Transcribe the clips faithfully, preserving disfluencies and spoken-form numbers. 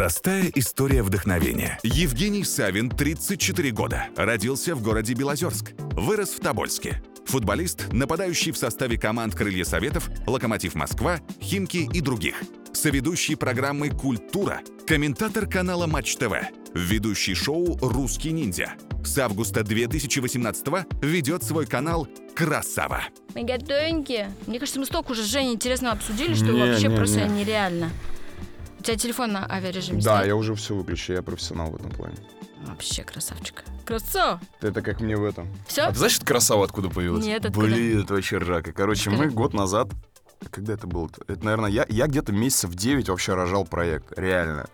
Простая история вдохновения. Евгений Савин, тридцать четыре года. Родился в городе Белозерск. Вырос в Тобольске. Футболист, нападающий в составе команд «Крылья Советов», «Локомотив Москва», «Химки» и других. Соведущий программы «Культура», комментатор канала «Матч ТВ», ведущий шоу «Русский ниндзя». С августа две тысячи восемнадцатого ведет свой канал «Красава». Мы готовенькие. Мне кажется, мы столько уже с Женей интересного обсудили, что не, вообще не, просто не. нереально. У тебя телефон на авиарежиме стоит? Да, я уже все выключил, я профессионал в этом плане. Вообще красавчик. Красава! Это как мне в этом. Все? А ты знаешь, что красава откуда появилась? Нет, откуда? Блин, это вообще рака. Короче, Скажи. мы год назад... Когда это было-то? Это, наверное, я, я где-то месяцев девять вообще рожал проект. Реально.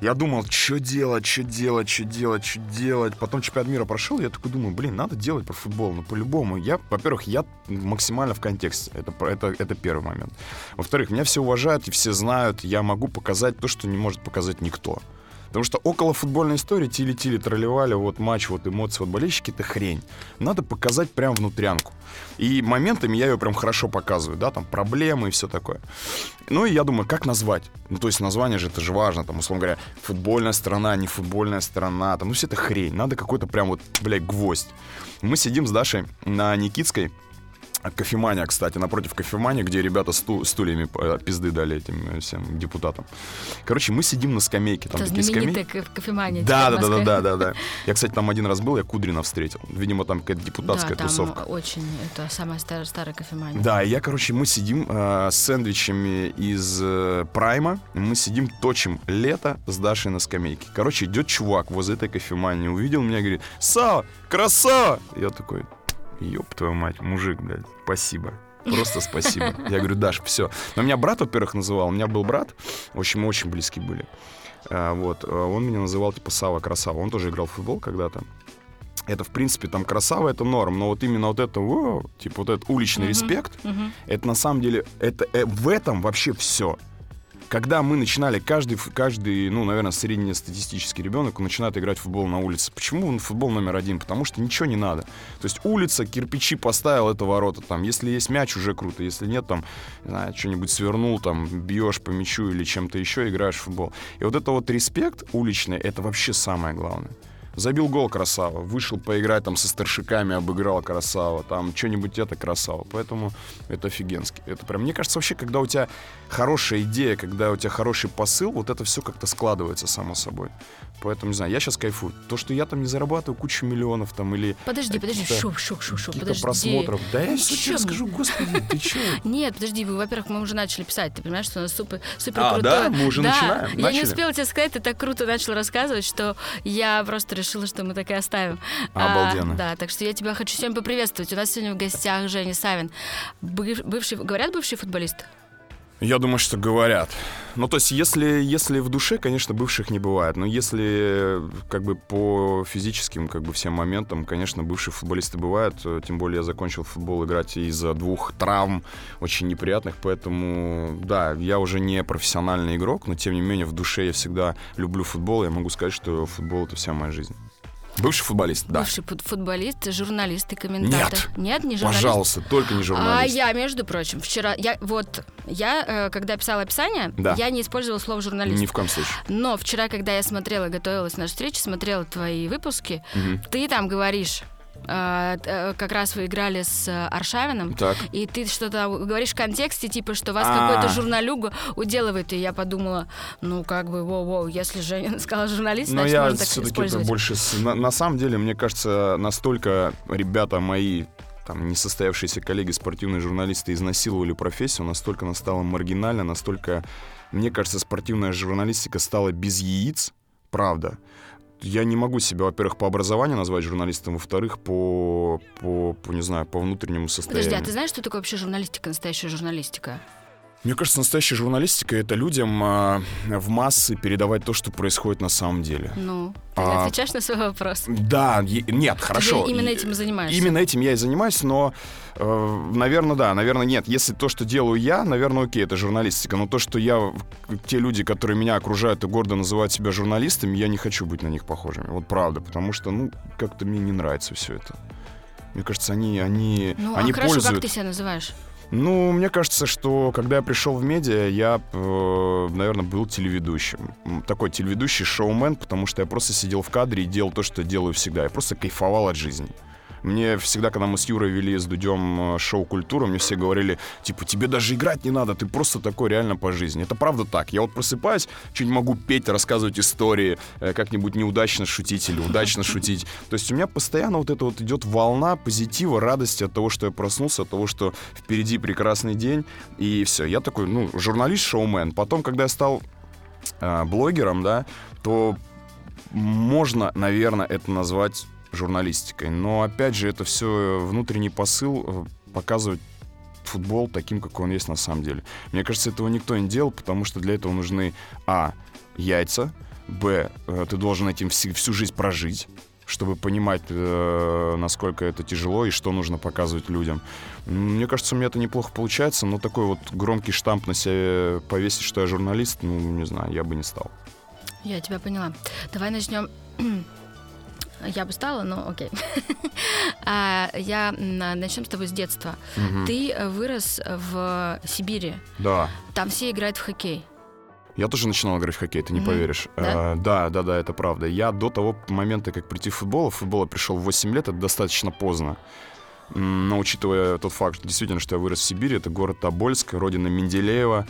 Я думал, что делать, что делать, что делать, что делать. Потом чемпионат мира прошел, я такой думаю, блин, надо делать про футбол. Ну, по-любому. Я, во-первых, я максимально в контексте. Это, это, это первый момент. Во-вторых, меня все уважают и все знают. Я могу показать то, что не может показать никто. Потому что около футбольной истории тили-тили тролливали, вот матч, вот эмоции, вот болельщики, это хрень. Надо показать прям внутрянку. И моментами я ее прям хорошо показываю, да, там проблемы и все такое. Ну и я думаю, как назвать? Ну то есть название же это же важно, там, условно говоря, футбольная страна, не футбольная страна, там, ну все это хрень. Надо какой-то прям вот, блядь, гвоздь. Мы сидим с Дашей на Никитской. Кофемания, кстати, напротив кофемании, где ребята сту- стульями пизды дали этим всем депутатам. Короче, мы сидим на скамейке. Там это такие знаменитая скамей... кофемания. Да, да, да, да, да, да. Я, кстати, там один раз был, я Кудрина встретил. Видимо, там какая-то депутатская да, тусовка. Да, очень, это самая старая, старая кофемания. Да, я, короче, мы сидим э, с сэндвичами из э, Прайма, мы сидим, точим лето с Дашей на скамейке. Короче, идет чувак возле этой кофемании, увидел меня и говорит: «Сава, красава!» Я такой... Ёб твою мать, мужик, блядь, спасибо. Просто спасибо. Я говорю, Даш, все. Но меня брат, во-первых, называл. У меня был брат, в общем, мы очень близки были. Вот, он меня называл типа Сава Красава. Он тоже играл в футбол когда-то. Это, в принципе, там красава, это норм. Но вот именно вот это, воу, типа вот этот уличный mm-hmm. респект, mm-hmm. это на самом деле, это, э, в этом вообще все. Когда мы начинали, каждый, каждый, ну, наверное, среднестатистический ребенок начинает играть в футбол на улице. Почему он футбол номер один? Потому что ничего не надо. То есть улица, кирпичи поставил, это ворота. Там, если есть мяч, уже круто. Если нет, там, не знаю, что-нибудь свернул, там, бьешь по мячу или чем-то еще, играешь в футбол. И вот это вот респект уличный, это вообще самое главное. Забил гол, красава. Вышел поиграть там со старшиками, обыграл, красава. Там что-нибудь это, красава. Поэтому это офигенски. Это прям, мне кажется, вообще, когда у тебя хорошая идея, когда у тебя хороший посыл, вот это все как-то складывается само собой. Поэтому, не знаю, я сейчас кайфую. То, что я там не зарабатываю кучу миллионов там или... Подожди, подожди, шок, шок, шок, шок, подожди. Просмотров. Да я все тебе скажу, господи, ты че? Нет, подожди, во-первых, мы уже начали писать, ты понимаешь, что у нас супер круто. А, да? Мы уже начинаем? Я не успела тебе сказать, ты так круто начал рассказывать, что я просто решила, что мы так и оставим. Обалденно. Да, так что я тебя хочу сегодня поприветствовать. У нас сегодня в гостях Женя Савин. Бывший, говорят, бывший футболист? Я думаю, что говорят. Ну, то есть, если, если в душе, конечно, бывших не бывает. Но если, как бы, по физическим, как бы, всем моментам, конечно, бывшие футболисты бывают. Тем более, я закончил футбол играть из-за двух травм очень неприятных. Поэтому, да, я уже не профессиональный игрок. Но, тем не менее, в душе я всегда люблю футбол. Я могу сказать, что футбол — это вся моя жизнь. Бывший футболист, да. Бывший футболист, журналист и комментатор. Нет, Нет не журналист. Пожалуйста, только не журналист. А я, между прочим, вчера... Я, вот, я, когда писала описание, да. я не использовала слово «журналист». Ни в коем случае. Но вчера, когда я смотрела, готовилась к нашей встрече, смотрела твои выпуски, угу. ты там говоришь... Как раз вы играли с Аршавиным, так. и ты что-то говоришь в контексте, типа, что вас А-а-а. какой-то журналюга уделывает, и я подумала, ну, как бы, воу-воу, если Женя сказала журналист, но значит, можно так использовать. Больше... На, на самом деле, мне кажется, настолько ребята мои, там, несостоявшиеся коллеги, спортивные журналисты, изнасиловали профессию, настолько она стала маргинальна, настолько, мне кажется, спортивная журналистика стала без яиц, правда. Я не могу себя, во-первых, по образованию назвать журналистом, во-вторых, по, по, по, не знаю, по внутреннему состоянию. Подожди, а ты знаешь, что такое вообще журналистика, настоящая журналистика? Мне кажется, настоящая журналистика — это людям а, в массы передавать то, что происходит на самом деле. Ну, ты а, отвечаешь на свой вопрос. Да, е- нет, хорошо. Ты именно этим и занимаешься. Именно этим я и занимаюсь, но, э, наверное, да, наверное, нет. Если то, что делаю я, наверное, окей, это журналистика. Но то, что я, те люди, которые меня окружают и гордо называют себя журналистами, я не хочу быть на них похожими. Вот правда, потому что, ну, как-то мне не нравится все это. Мне кажется, они, они, ну, они а хорошо, пользуют... как ты себя называешь? Ну, мне кажется, что когда я пришел в медиа, я, наверное, был телеведущим. Такой телеведущий шоумен, потому что я просто сидел в кадре и делал то, что делаю всегда. Я просто кайфовал от жизни. Мне всегда, когда мы с Юрой вели с Дудем шоу «Культура», мне все говорили, типа, тебе даже играть не надо, ты просто такой реально по жизни. Это правда так. Я вот просыпаюсь, чуть могу петь, рассказывать истории, как-нибудь неудачно шутить или удачно шутить. То есть у меня постоянно вот эта вот идет волна позитива, радости от того, что я проснулся, от того, что впереди прекрасный день. И все. Я такой, ну, журналист-шоумен. Потом, когда я стал э, блогером, да, то можно, наверное, это назвать журналистикой. Но, опять же, это все внутренний посыл показывать футбол таким, как он есть на самом деле. Мне кажется, этого никто не делал, потому что для этого нужны а. яйца, б. ты должен этим всю жизнь прожить, чтобы понимать, насколько это тяжело и что нужно показывать людям. Мне кажется, у меня это неплохо получается, но такой вот громкий штамп на себя повесить, что я журналист, ну, не знаю, я бы не стал. Я тебя поняла. Давай начнем... Я бы стала, но окей. Я начнем с тобой с детства. Угу. Ты вырос в Сибири. Да. Там все играют в хоккей. Я тоже начинал играть в хоккей, ты не mm-hmm. поверишь. Да? А, да, да, да, это правда. Я до того момента, как прийти в футбол, в футбол я пришел в восемь лет, это достаточно поздно. Но учитывая тот факт, что действительно, что я вырос в Сибири, это город Тобольск, родина Менделеева,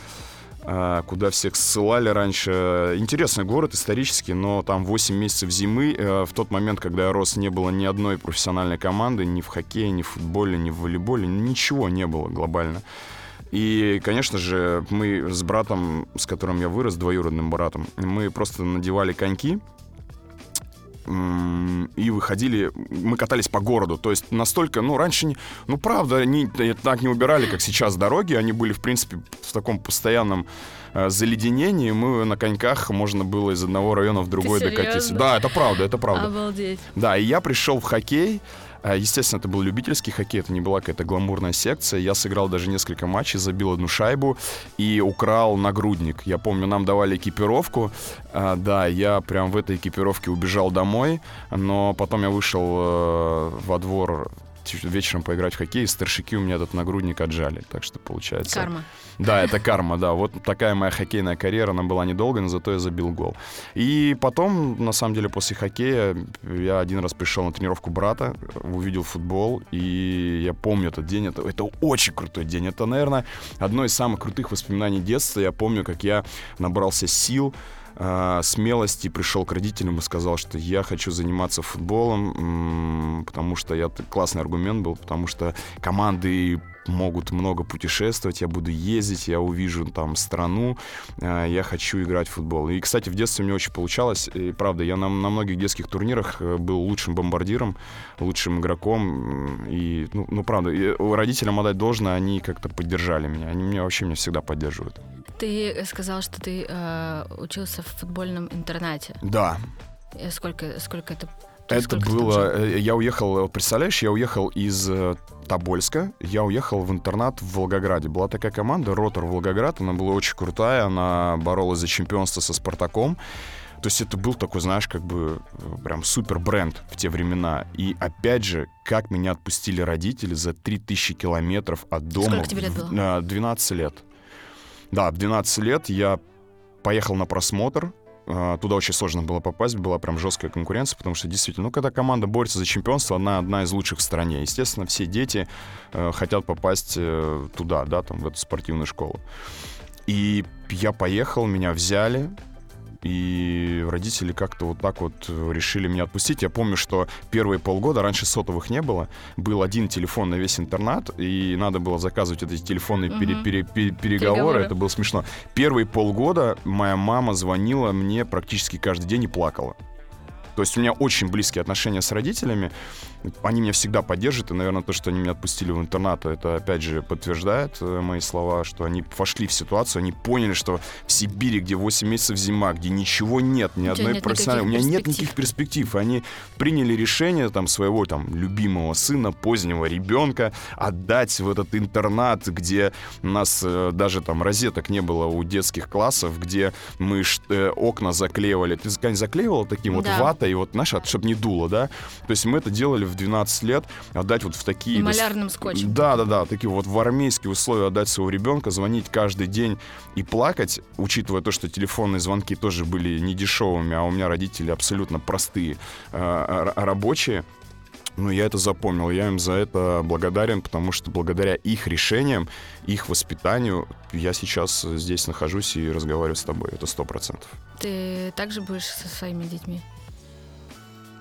куда всех ссылали раньше. Интересный город, исторический, но там восемь месяцев зимы. В тот момент, когда я рос, не было ни одной профессиональной команды, ни в хоккее, ни в футболе, ни в волейболе, ничего не было глобально. И, конечно же, мы с братом, с которым я вырос, двоюродным братом, мы просто надевали коньки и выходили, мы катались по городу. То есть настолько, ну, раньше, не, ну, правда, они так не убирали, как сейчас, дороги. Они были, в принципе, в таком постоянном э, заледенении. Мы на коньках, можно было из одного района в другой докатиться. Да, это правда, это правда. Обалдеть. Да, и я пришел в хоккей. Естественно, это был любительский хоккей, это не была какая-то гламурная секция. Я сыграл даже несколько матчей, забил одну шайбу и украл нагрудник. Я помню, нам давали экипировку. Да, я прям в этой экипировке убежал домой, но потом я вышел во двор вечером поиграть в хоккей, и старшики у меня этот нагрудник отжали. Так что получается... Карма. Да, это карма, да. Вот такая моя хоккейная карьера, она была недолгой, но зато я забил гол. И потом, на самом деле, после хоккея я один раз пришел на тренировку брата, увидел футбол, и я помню этот день. Это, это очень крутой день. Это, наверное, одно из самых крутых воспоминаний детства. Я помню, как я набрался сил, смелости, пришел к родителям и сказал, что я хочу заниматься футболом, потому что я... Классный аргумент был, потому что команды могут много путешествовать, я буду ездить, я увижу там страну, я хочу играть в футбол. И, кстати, в детстве мне очень получалось, и правда, я на, на многих детских турнирах был лучшим бомбардиром, лучшим игроком, и, ну, ну правда, родителям отдать должное, они как-то поддержали меня, они меня вообще меня всегда поддерживают. Ты сказал, что ты э, учился в футбольном интернате. Да. Сколько, сколько это... Это сколько было... Я уехал, представляешь, я уехал из Тобольска, я уехал в интернат в Волгограде. Была такая команда, Ротор Волгоград, она была очень крутая, она боролась за чемпионство со Спартаком. То есть это был такой, знаешь, как бы прям супер бренд в те времена. И опять же, как меня отпустили родители за три тысячи километров от дома. Сколько тебе лет было? двенадцать лет. Да, в двенадцать лет я поехал на просмотр. Туда очень сложно было попасть, была прям жесткая конкуренция, потому что действительно, ну, когда команда борется за чемпионство, она одна из лучших в стране. Естественно, все дети э, хотят попасть э, туда, да, там, в эту спортивную школу. И я поехал, меня взяли, и родители как-то вот так вот решили меня отпустить. Я помню, что первые полгода, раньше сотовых не было, был один телефон на весь интернат, и надо было заказывать эти телефонные угу. пере- пере- пере- переговоры. переговоры, это было смешно. Первые полгода моя мама звонила мне практически каждый день и плакала. То есть у меня очень близкие отношения с родителями, они меня всегда поддержат, и, наверное, то, что они меня отпустили в интернат, это, опять же, подтверждает мои слова, что они вошли в ситуацию, они поняли, что в Сибири, где восемь месяцев зима, где ничего нет, ни одной профессиональной, у меня нет никаких перспектив, они приняли решение там, своего там, любимого сына, позднего ребенка отдать в этот интернат, где у нас э, даже там розеток не было у детских классов, где мы э, окна заклеивали, ты заклеивал таким да. вот ватой, лето, и вот, знаешь, чтобы не дуло, да. То есть мы это делали в двенадцать лет, отдать вот в такие... Малярным скотчем. Да-да-да, такие вот в армейские условия отдать своего ребенка, звонить каждый день и плакать, учитывая то, что телефонные звонки тоже были не дешевыми, а у меня родители абсолютно простые, рабочие. Ну, я это запомнил, я им за это благодарен, потому что благодаря их решениям, их воспитанию я сейчас здесь нахожусь и разговариваю с тобой, это сто процентов. Ты также будешь со своими детьми?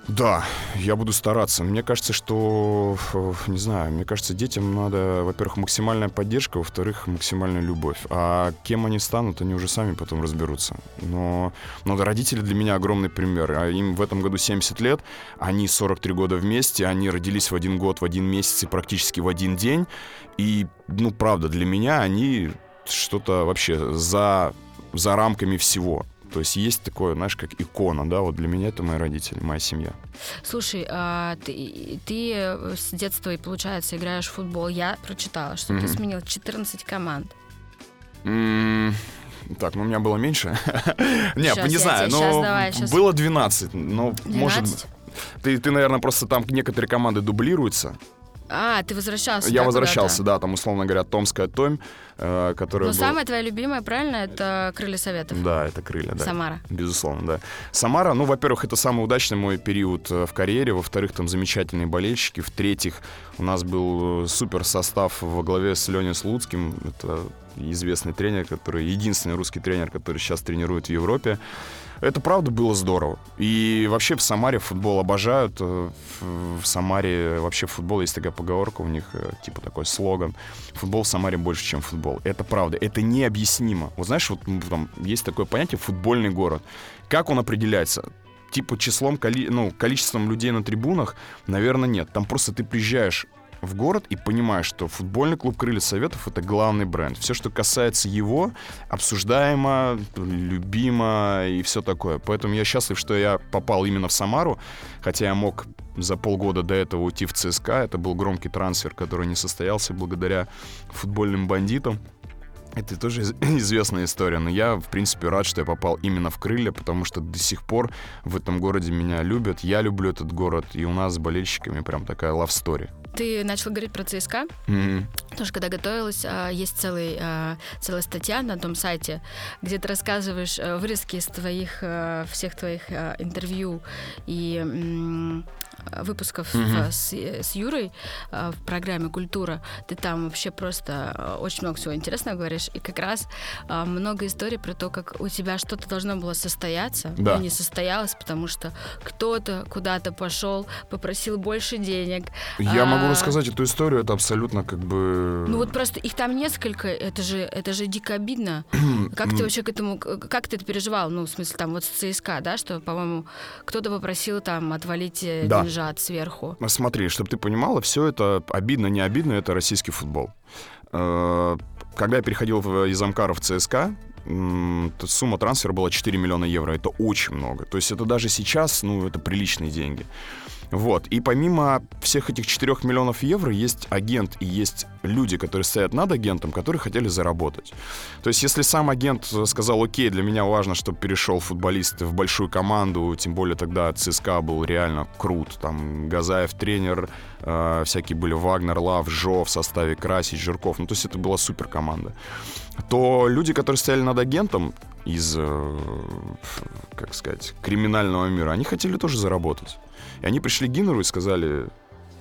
Да, я буду стараться. Мне кажется, что, не знаю, мне кажется, детям надо, во-первых, максимальная поддержка, во-вторых, максимальная любовь. А кем они станут, они уже сами потом разберутся. Но, но родители для меня огромный пример. Им в этом году семьдесят лет, они сорок три года вместе, они родились в один год, в один месяц и практически в один день. И, ну, правда, для меня они что-то вообще за, за рамками всего. То есть есть такое, знаешь, как икона, да, вот для меня это мои родители, моя семья. Слушай, а ты, ты с детства, и получается, играешь в футбол. Я прочитала, что mm-hmm. ты сменил четырнадцать команд. Mm-hmm. Так, ну у меня было меньше. Нет, не знаю, но было двенадцать. Ну, может, ты, ты, наверное, просто там некоторые команды дублируются. А, ты возвращался? Я да, возвращался, куда-то. Да, там, условно говоря, Томская Томь, э, которая... Но была... самая твоя любимая, правильно, это Крылья Советов? Да, это Крылья, да. Самара. Безусловно, да. Самара, ну, во-первых, это самый удачный мой период в карьере, во-вторых, там замечательные болельщики, в-третьих, у нас был супер состав во главе с Леней Слуцким, это известный тренер, который, единственный русский тренер, который сейчас тренирует в Европе. Это правда было здорово. И вообще в Самаре футбол обожают. В Самаре вообще футбол, есть такая поговорка у них, типа такой слоган. Футбол в Самаре больше, чем футбол. Это правда, это необъяснимо. Вот знаешь, вот там есть такое понятие «футбольный город». Как он определяется? Типа числом, коли... ну, количеством людей на трибунах? Наверное, нет. Там просто ты приезжаешь в город и понимаешь, что футбольный клуб «Крылья Советов» — это главный бренд. Все, что касается его, обсуждаемо, любимо и все такое. Поэтому я счастлив, что я попал именно в Самару, хотя я мог за полгода до этого уйти в ЦСКА. Это был громкий трансфер, который не состоялся благодаря футбольным бандитам. Это тоже известная история, но я, в принципе, рад, что я попал именно в «Крылья», потому что до сих пор в этом городе меня любят, я люблю этот город, и у нас с болельщиками прям такая love story. Ты начал говорить про ЦСКА, mm-hmm. потому что когда готовилась, есть целый, целая статья на том сайте, где ты рассказываешь вырезки из твоих, всех твоих интервью и выпусков mm-hmm. с, с Юрой в программе «Культура». Ты там вообще просто очень много всего интересного говоришь, и как раз много историй про то, как у тебя что-то должно было состояться, да. и не состоялось, потому что кто-то куда-то пошел, попросил больше денег. Я а... могу рассказать эту историю, это абсолютно как бы... Ну вот просто их там несколько, это же, это же дико обидно. Как ты вообще к этому, как ты это переживал? Ну, в смысле, там вот с ЦСКА, да, что, по-моему, кто-то попросил там отвалить деньжат сверху. Смотри, чтобы ты понимала, все это обидно, не обидно, это российский футбол. Когда я переходил из Амкара в ЦСКА, сумма трансфера была четыре миллиона евро, это очень много. То есть это даже сейчас, ну, это приличные деньги. Вот, и помимо всех этих четырех миллионов евро есть агент и есть люди, которые стоят над агентом, которые хотели заработать. То есть если сам агент сказал: окей, для меня важно, чтобы перешел футболист в большую команду, тем более тогда ЦСКА был реально крут, там Газаев тренер, э, всякие были Вагнер, Лав, Жо в составе, Красич, Жирков, ну то есть это была супер команда, то люди, которые стояли над агентом из, э, как сказать, криминального мира, они хотели тоже заработать. И они пришли к Гиннеру и сказали: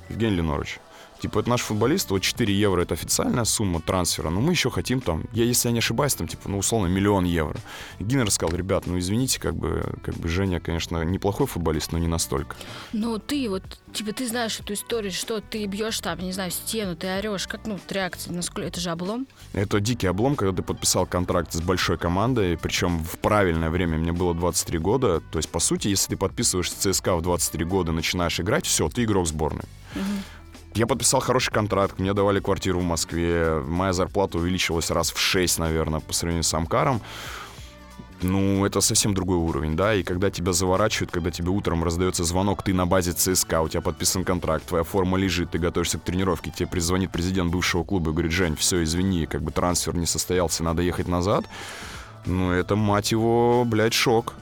Евгений Ленорович, типа, это наш футболист, вот четыре евро, это официальная сумма трансфера, но мы еще хотим там, я, если я не ошибаюсь, там, типа, ну, условно, миллион евро. И Гиннер сказал: ребят, ну, извините, как бы, как бы Женя, конечно, неплохой футболист, но не настолько. Ну, ты вот, типа, ты знаешь эту историю, что ты бьешь там, не знаю, стену, ты орешь, как, ну, реакция, насколько, это же облом? Это дикий облом, когда ты подписал контракт с большой командой, причем в правильное время, мне было двадцать три года, то есть, по сути, если ты подписываешь с ЦСКА в двадцать три года, начинаешь играть, все, ты игрок сборной. Угу. Я подписал хороший контракт, мне давали квартиру в Москве, моя зарплата увеличилась раз в шесть, наверное, по сравнению с Амкаром. Ну, это совсем другой уровень, да, и когда тебя заворачивают, когда тебе утром раздается звонок, ты на базе ЦСКА, у тебя подписан контракт, твоя форма лежит, ты готовишься к тренировке, тебе перезвонит президент бывшего клуба и говорит: Жень, все, извини, как бы трансфер не состоялся, надо ехать назад. Ну, это, мать его, блядь, шок.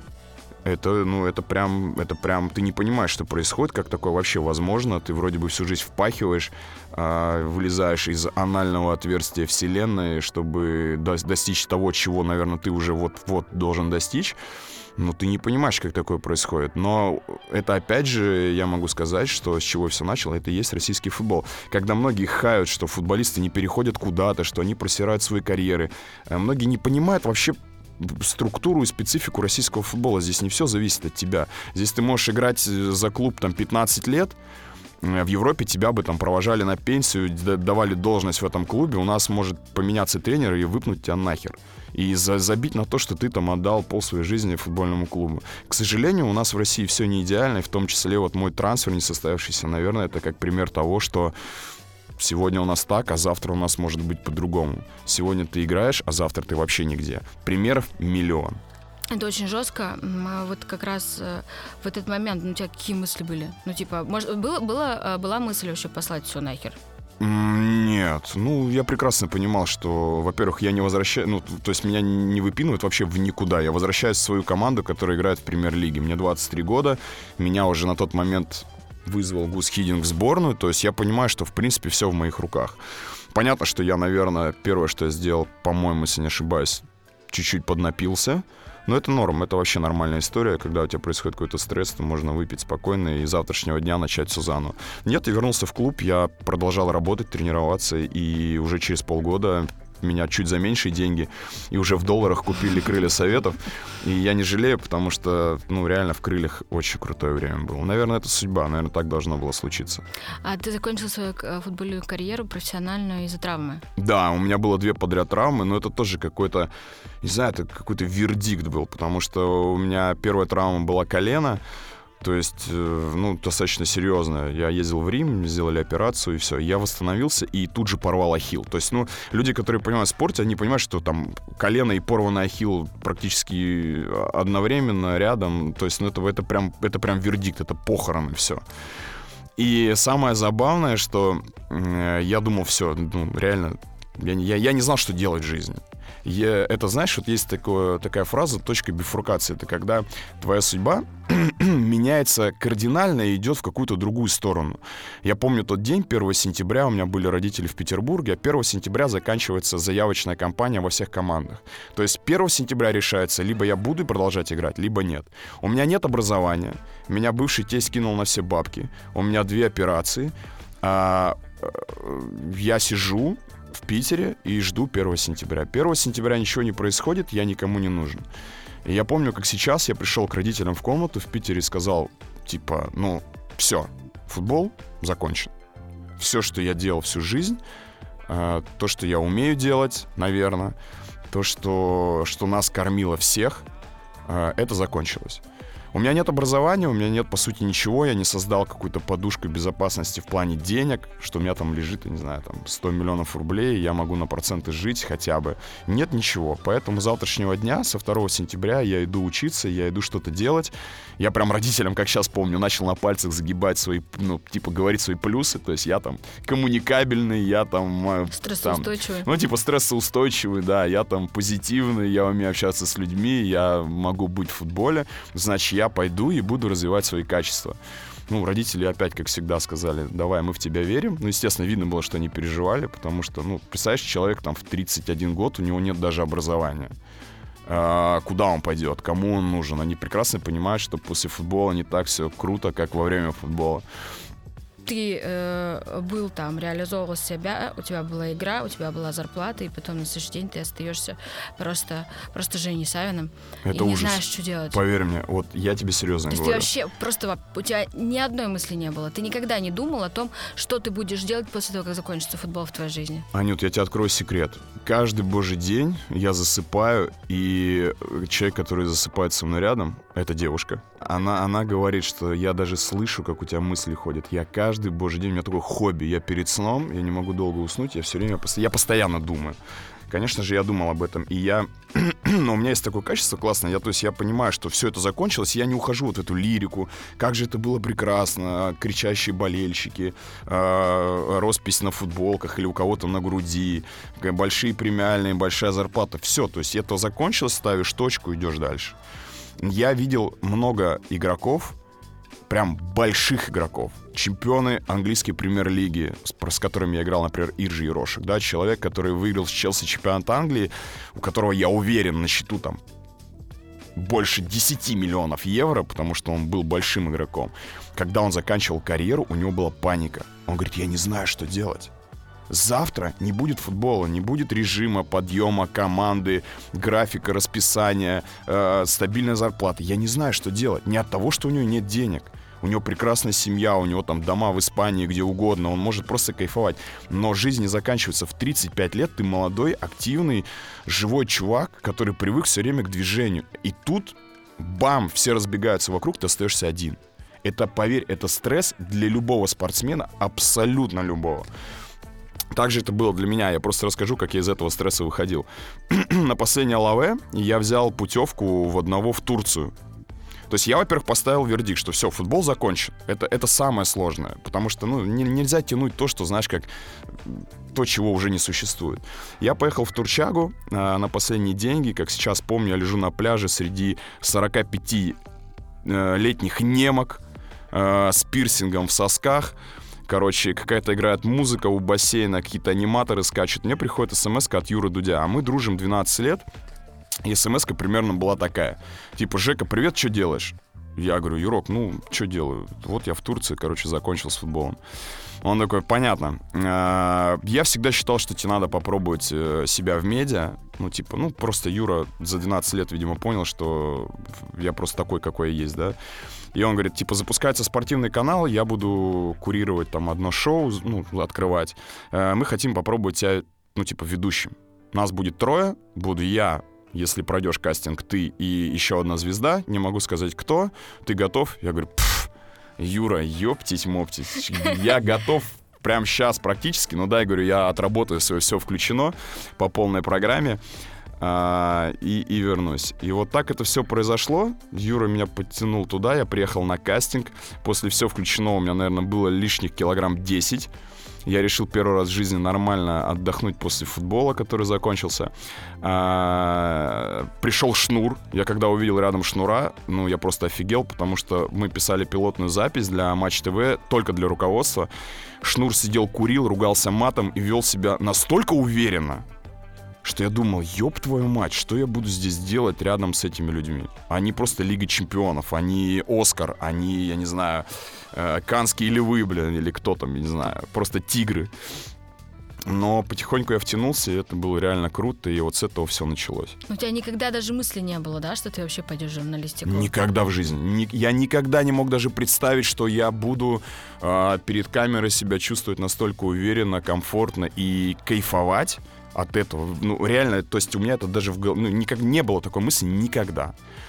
Это, ну, это прям, это прям, ты не понимаешь, что происходит, как такое вообще возможно. Ты вроде бы всю жизнь впахиваешь, э, вылезаешь из анального отверстия вселенной, чтобы до- достичь того, чего, наверное, ты уже вот-вот должен достичь. Но ты не понимаешь, как такое происходит. Но это, опять же, я могу сказать, что с чего все начало, это и есть российский футбол. Когда многие хают, что футболисты не переходят куда-то, что они просирают свои карьеры, э, многие не понимают вообще структуру и специфику российского футбола. Здесь не все зависит от тебя. Здесь ты можешь играть за клуб там, пятнадцать лет. В Европе тебя бы там провожали на пенсию, давали должность в этом клубе. У нас может поменяться тренер и выпнуть тебя нахер. И за- забить на то, что ты там отдал пол своей жизни футбольному клубу. К сожалению, у нас в России все не идеально. И в том числе вот мой трансфер несостоявшийся, наверное, это как пример того, что сегодня у нас так, а завтра у нас может быть по-другому. Сегодня ты играешь, а завтра ты вообще нигде. Примеров миллион. Это очень жестко. Вот как раз в этот момент, ну, у тебя какие мысли были? Ну, типа, может, было, было, была мысль вообще послать все нахер? Нет. Ну, я прекрасно понимал, что, во-первых, я не возвращаюсь... Ну, то есть меня не выпинывают вообще в никуда. Я возвращаюсь в свою команду, которая играет в премьер-лиге. Мне двадцать три года. Меня уже на тот момент... вызвал Гус Хидинг в сборную. То есть я понимаю, что, в принципе, все в моих руках. Понятно, что я, наверное, первое, что я сделал, по-моему, если не ошибаюсь, чуть-чуть поднапился. Но это норм, это вообще нормальная история. Когда у тебя происходит какой-то стресс, то можно выпить спокойно и завтрашнего дня начать все заново. Нет, я вернулся в клуб, я продолжал работать, тренироваться. И уже через полгода меня чуть за меньшие деньги и уже в долларах купили Крылья Советов. И я не жалею, потому что, ну, реально в Крыльях очень крутое время было. Наверное, это судьба, наверное, так должно было случиться. А ты закончил свою футбольную карьеру профессиональную из-за травмы? Да, у меня было две подряд травмы, но это тоже какой-то, не знаю, это какой-то вердикт был, потому что у меня первая травма была колено. То есть, ну, достаточно серьезно. Я ездил в Рим, сделали операцию, и все. Я восстановился и тут же порвал ахилл. То есть, ну, люди, которые понимают в спорте, они понимают, что там колено и порванный ахилл практически одновременно рядом. То есть, ну, это, это, прям, это прям вердикт, это похороны, все. И самое забавное, что э, я думал, все, ну, реально, я, я, я не знал, что делать в жизни. Я, это, знаешь, вот есть такое, такая фраза «точка бифуркации». Это когда твоя судьба меняется кардинально и идет в какую-то другую сторону. Я помню тот день, первого сентября, у меня были родители в Петербурге, а первого сентября заканчивается заявочная кампания во всех командах. То есть первого сентября решается, либо я буду продолжать играть, либо нет. У меня нет образования, меня бывший тесть кинул на все бабки, у меня две операции, а, я сижу... в Питере и жду первого сентября. первого сентября ничего не происходит, я никому не нужен. И я помню, как сейчас я пришел к родителям в комнату в Питере и сказал, типа, ну, все, футбол закончен. Все, что я делал всю жизнь, э, то, что я умею делать, наверное, то, что, что нас кормило всех, э, это закончилось. У меня нет образования, у меня нет, по сути, ничего. Я не создал какую-то подушку безопасности в плане денег, что у меня там лежит, я не знаю, там сто миллионов рублей, я могу на проценты жить хотя бы. Нет ничего. Поэтому с завтрашнего дня, со второго сентября, я иду учиться, я иду что-то делать. Я прям родителям, как сейчас помню, начал на пальцах загибать свои, ну, типа, говорить свои плюсы. То есть я там коммуникабельный, я там... Стрессоустойчивый. Там, ну, типа, стрессоустойчивый, да. Я там позитивный, я умею общаться с людьми, я могу быть в футболе. Значит, я Я пойду и буду развивать свои качества. Ну, родители опять, как всегда, сказали, давай, мы в тебя верим. Ну, естественно, видно было, что они переживали, потому что, ну, представляешь, человек там в тридцать один год, у него нет даже образования. А куда он пойдет? Кому он нужен? Они прекрасно понимают, что после футбола не так все круто, как во время футбола. Ты э, был там, реализовывал себя, у тебя была игра, у тебя была зарплата, и потом на следующий день ты остаешься просто, просто Женей Савиным. Это и ужас. Не знаешь, что делать. Поверь мне, вот я тебе серьезно говорю. То есть ты вообще просто, у тебя ни одной мысли не было. Ты никогда не думал о том, что ты будешь делать после того, как закончится футбол в твоей жизни. Анют, я тебе открою секрет. Каждый божий день я засыпаю, и человек, который засыпает со мной рядом, это девушка. Она, она говорит, что я даже слышу, как у тебя мысли ходят. Я каждый божий день, у меня такое хобби. Я перед сном, я не могу долго уснуть, я все время, я постоянно думаю. Конечно же, я думал об этом, и я... Но у меня есть такое качество классное, я, то есть я понимаю, что все это закончилось, я не ухожу вот в эту лирику, как же это было прекрасно, кричащие болельщики, э, роспись на футболках или у кого-то на груди, большие премиальные, большая зарплата, все, то есть это закончилось, ставишь точку, идешь дальше. Я видел много игроков, прям больших игроков, чемпионы английской премьер-лиги, с, с которыми я играл, например, Иржи Ерошек, да, человек, который выиграл с Челси чемпионат Англии, у которого, я уверен, на счету там больше десять миллионов евро, потому что он был большим игроком. Когда он заканчивал карьеру, у него была паника. Он говорит, я не знаю, что делать. Завтра не будет футбола, не будет режима, подъема, команды, графика, расписания, э, стабильной зарплаты. Я не знаю, что делать. Не от того, что у него нет денег. У него прекрасная семья, у него там дома в Испании, где угодно. Он может просто кайфовать. Но жизнь не заканчивается. В тридцать пять лет ты молодой, активный, живой чувак, который привык все время к движению. И тут, бам, все разбегаются вокруг, ты остаешься один. Это, поверь, это стресс для любого спортсмена, абсолютно любого. Также это было для меня. Я просто расскажу, как я из этого стресса выходил. На последнее лаве я взял путевку в одного в Турцию. То есть я, во-первых, поставил вердикт, что все, футбол закончен. Это, это самое сложное. Потому что ну, не, нельзя тянуть то, что, знаешь, как то, чего уже не существует. Я поехал в Турчагу а, на последние деньги. Как сейчас помню, я лежу на пляже среди сорок пять летних немок а, с пирсингом в сосках. Короче, какая-то играет музыка у бассейна, какие-то аниматоры скачут. Мне приходит смс-ка от Юры Дудя, а мы дружим двенадцать лет. И смс-ка примерно была такая. Типа, Жека, привет, что делаешь? Я говорю, Юрок, ну, что делаю? Вот я в Турции, короче, закончил с футболом. Он такой, понятно. Я всегда считал, что тебе надо попробовать себя в медиа. Ну, типа, ну, просто Юра за двенадцать лет, видимо, понял, что я просто такой, какой я есть, да. И он говорит, типа, запускается спортивный канал, я буду курировать там одно шоу, ну, открывать. Мы хотим попробовать тебя, ну, типа, ведущим. Нас будет трое, буду я, если пройдешь кастинг, ты и еще одна звезда, не могу сказать, кто, ты готов? Я говорю, пф, Юра, ёптить-моптить, я готов прямо сейчас практически, ну да, я говорю, я отработаю свое, все включено по полной программе. А, и, и вернусь. И вот так это все произошло. Юра меня подтянул туда, я приехал на кастинг. После «Все включено» у меня, наверное, было лишних килограмм десять. Я решил первый раз в жизни нормально отдохнуть после футбола, который закончился. А, пришел Шнур. Я когда увидел рядом Шнура, ну, я просто офигел, потому что мы писали пилотную запись для Матч ТВ только для руководства. Шнур сидел, курил, ругался матом и вел себя настолько уверенно, что я думал, ёб твою мать, что я буду здесь делать рядом с этими людьми? Они просто Лига Чемпионов, они Оскар, они, я не знаю, Канские львы, блин, или кто там, я не знаю, просто тигры. Но потихоньку я втянулся, и это было реально круто, и вот с этого все началось. У тебя никогда даже мысли не было, да, что ты вообще пойдешь в журналистику? Никогда в жизни. Я никогда не мог даже представить, что я буду э, перед камерой себя чувствовать настолько уверенно, комфортно и кайфовать от этого. Ну, реально, то есть у меня это даже в голове, ну, никак не было такой мысли никогда.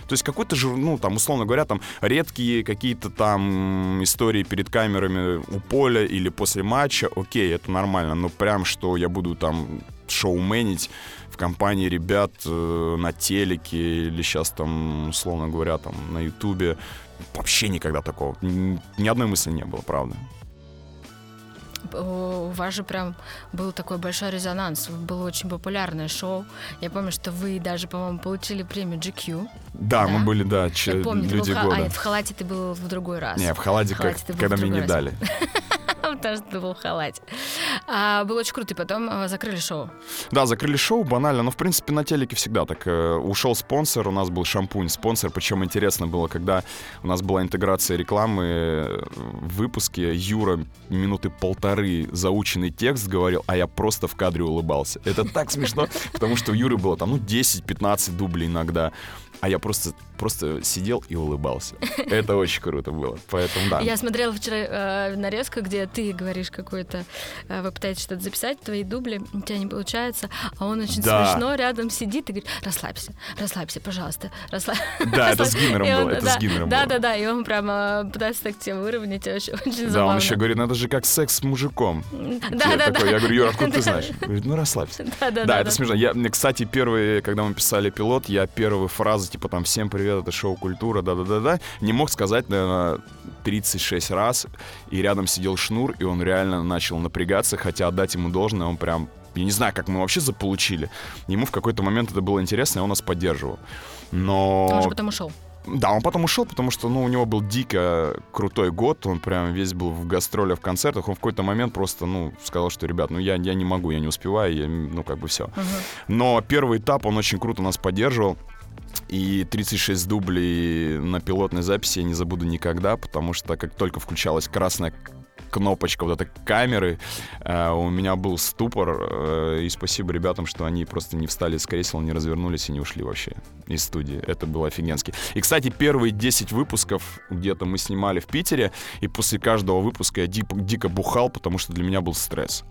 То есть какой-то же, ну, там, условно говоря, там, редкие какие-то там истории перед камерами у поля или после матча, окей, это нормально, но прям, что я буду там шоуменить в компании ребят э, на телеке или сейчас там, условно говоря, там, на ютубе, вообще никогда такого. Ни одной мысли не было, правда. У вас же прям был такой большой резонанс. Было очень популярное шоу. Я помню, что вы даже, по-моему, получили премию джи кью. Да, да? мы были, да, ч- я помню, люди ха- года. А, нет, в халате ты был в другой раз. Не, в халате, в халате как, когда мне не раз. дали. Потому что ты был в халате. А, было очень круто, и потом а, закрыли шоу. Да, закрыли шоу, банально, но, в принципе, на телеке всегда так. Э, ушел спонсор, у нас был шампунь-спонсор, причем интересно было, когда у нас была интеграция рекламы в выпуске, Юра минуты полторы заученный текст говорил, а я просто в кадре улыбался. Это так смешно, потому что у Юры было там, ну, десять-пятнадцать дублей иногда. А я просто, просто сидел и улыбался. Это очень круто было. Поэтому да. Я смотрела вчера э, нарезку, где ты говоришь какое-то, э, вы пытаетесь что-то записать, твои дубли, у тебя не получается, а он очень да. смешно рядом сидит и говорит, расслабься, расслабься, пожалуйста, расслабься. Да, это с Гиннером было, это с Гиннером было. Да-да-да, и он прямо пытается так тебя выровнять, очень забавно. Да, он еще говорит, это же как секс с мужиком. Да-да-да. Я говорю, Юра, откуда ты знаешь? Говорит, ну расслабься. Да, это смешно. Кстати, первые, когда мы писали пилот, я первую фразу типа там «Всем привет, это шоу «Культура», да-да-да-да», не мог сказать, наверное, тридцать шесть раз, и рядом сидел Шнур, и он реально начал напрягаться, хотя отдать ему должное, он прям, я не знаю, как мы вообще заполучили, ему в какой-то момент это было интересно, и он нас поддерживал, но... Он же потом ушел. Да, он потом ушел, потому что, ну, у него был дико крутой год, он прям весь был в гастролях, в концертах, он в какой-то момент просто, ну, сказал, что, ребят, ну, я, я не могу, я не успеваю, я, ну, как бы все. Uh-huh. Но первый этап он очень круто нас поддерживал, и тридцать шесть дублей на пилотной записи я не забуду никогда, потому что как только включалась красная кнопочка вот этой камеры, э, у меня был ступор, э, и спасибо ребятам, что они просто не встали с кресел, не развернулись и не ушли вообще из студии. Это было офигенски. И, кстати, первые десять выпусков где-то мы снимали в Питере, и после каждого выпуска я ди- дико бухал, потому что для меня был стресс.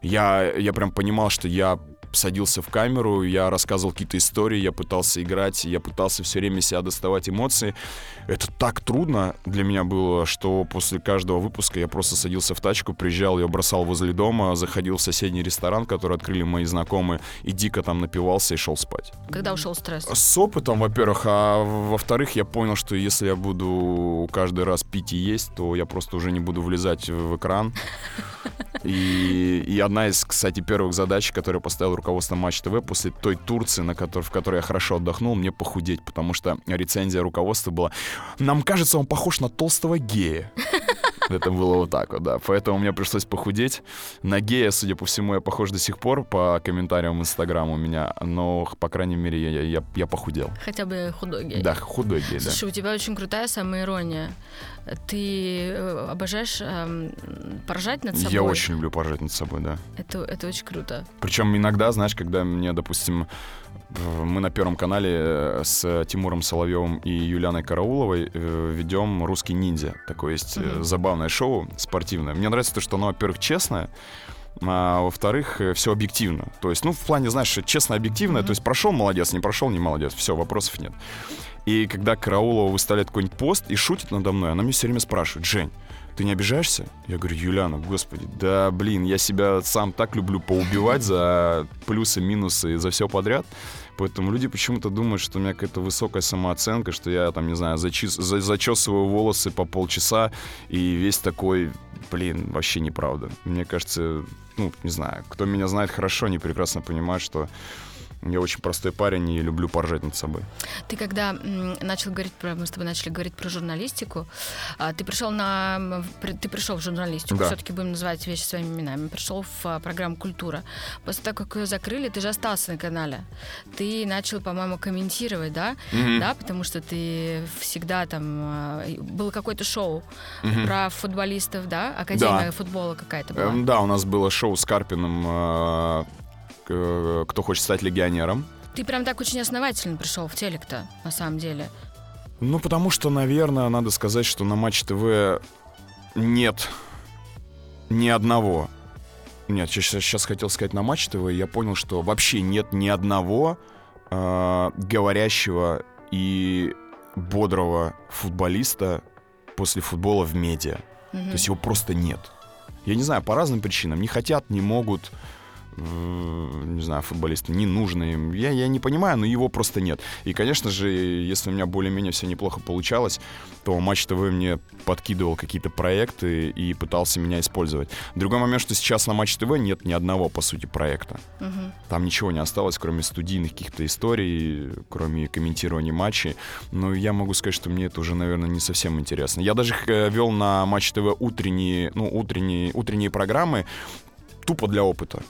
Я, я прям понимал, что я садился в камеру, я рассказывал какие-то истории, я пытался играть, я пытался все время себя доставать эмоции. Это так трудно для меня было, что после каждого выпуска я просто садился в тачку, приезжал, ее бросал возле дома, заходил в соседний ресторан, который открыли мои знакомые, и дико там напивался и шел спать. Когда ушел стресс? С опытом, во-первых, а во-вторых, я понял, что если я буду каждый раз пить и есть, то я просто уже не буду влезать в экран. И, и одна из, кстати, первых задач, которую поставил руководство Матч ТВ после той Турции, на которой, в которой я хорошо отдохнул, мне похудеть, потому что рецензия руководства была: нам кажется, он похож на толстого гея. Это было вот так вот, да. Поэтому мне пришлось похудеть. На гея, судя по всему, я похож до сих пор по комментариям в Инстаграм у меня. Но, по крайней мере, я, я, я похудел. Хотя бы худой гей. Да, худой гей, да. Слушай, у тебя очень крутая самоирония. Ты обожаешь э, поржать над собой? Я очень люблю поржать над собой, да. Это, это очень круто. Причем иногда, знаешь, когда мне, допустим, мы на Первом канале с Тимуром Соловьевым и Юлианой Карауловой ведем «Русский ниндзя». Такое есть mm-hmm. забавное шоу спортивное. Мне нравится то, что оно, во-первых, честное, а во-вторых, все объективно. То есть, ну, в плане, знаешь, честно-объективное. Mm-hmm. То есть прошел — молодец, не прошел — не молодец. Все, вопросов нет. И когда Караулова выставляет какой-нибудь пост и шутит надо мной, она мне все время спрашивает: Жень, ты не обижаешься? Я говорю: Юляна, господи, да блин, я себя сам так люблю поубивать за плюсы, минусы и за все подряд. Поэтому люди почему-то думают, что у меня какая-то высокая самооценка, что я там, не знаю, зачис... за... зачесываю волосы по полчаса и весь такой, блин, вообще неправда. Мне кажется, ну, не знаю, кто меня знает хорошо, они прекрасно понимают, что я очень простой парень и люблю поржать над собой. Ты когда начал говорить про, мы с тобой начали говорить про журналистику, ты пришел на, ты пришел в журналистику, да. Все-таки будем называть вещи своими именами. Пришел в программу «Культура». После того, как ее закрыли, ты же остался на канале. Ты начал, по-моему, комментировать, да? Mm-hmm. Да, потому что ты всегда там... Было какое-то шоу mm-hmm. про футболистов, да? Академия да. футбола какая-то была. Эм, да, у нас было шоу с Карпиным... Э- кто хочет стать легионером. Ты прям так очень основательно пришел в телек-то, на самом деле. Ну, потому что, наверное, надо сказать, что на Матч ТВ нет ни одного... Нет, сейчас, сейчас хотел сказать на Матч ТВ, я понял, что вообще нет ни одного э, говорящего и бодрого футболиста после футбола в медиа. Mm-hmm. То есть его просто нет. Я не знаю, по разным причинам. Не хотят, не могут... не знаю, футболисты, не нужны им. Я, я не понимаю, но его просто нет. И, конечно же, если у меня более-менее все неплохо получалось, то Матч ТВ мне подкидывал какие-то проекты и пытался меня использовать. Другой момент, что сейчас на Матч ТВ нет ни одного, по сути, проекта. Угу. Там ничего не осталось, кроме студийных каких-то историй, кроме комментирования матчей. Но я могу сказать, что мне это уже, наверное, не совсем интересно. Я даже вел на Матч ТВ утренние, ну, утренние, утренние программы тупо для опыта.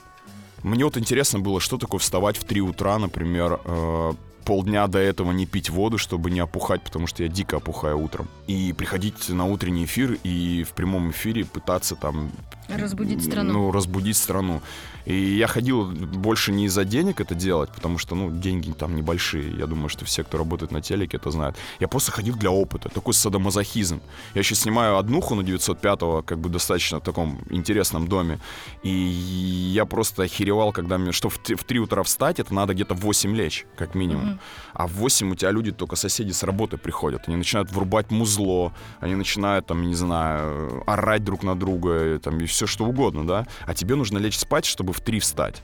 Мне вот интересно было, что такое вставать в три утра, например, э, полдня до этого не пить воду, чтобы не опухать, потому что я дико опухаю утром. И приходить на утренний эфир и в прямом эфире пытаться там... Разбудить страну. Ну, разбудить страну. И я ходил больше не из-за денег это делать, потому что, ну, деньги там небольшие. Я думаю, что все, кто работает на телеке, это знают. Я просто ходил для опыта. Такой садомазохизм. Я еще снимаю однуху на девятьсот пятого, как бы достаточно в таком интересном доме. И я просто охеревал, когда мне... Что в три утра встать, это надо где-то в восемь лечь, как минимум. Mm-hmm. А в восемь у тебя люди, только соседи с работы приходят. Они начинают врубать музло. Они начинают, там, не знаю, орать друг на друга, там, и все. Все что угодно, да? А тебе нужно лечь спать, чтобы в три встать.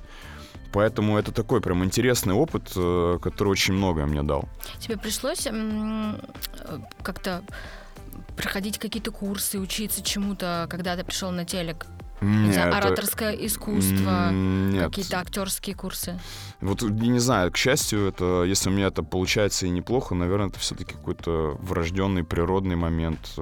Поэтому это такой прям интересный опыт, который очень многое мне дал. Тебе пришлось м- как-то проходить какие-то курсы, учиться чему-то, когда ты пришел на телек? Нет, знаю, ораторское это... искусство, нет. Какие-то актерские курсы. Вот не знаю, к счастью, это, если у меня это получается и неплохо, наверное, это все-таки какой-то врожденный природный момент.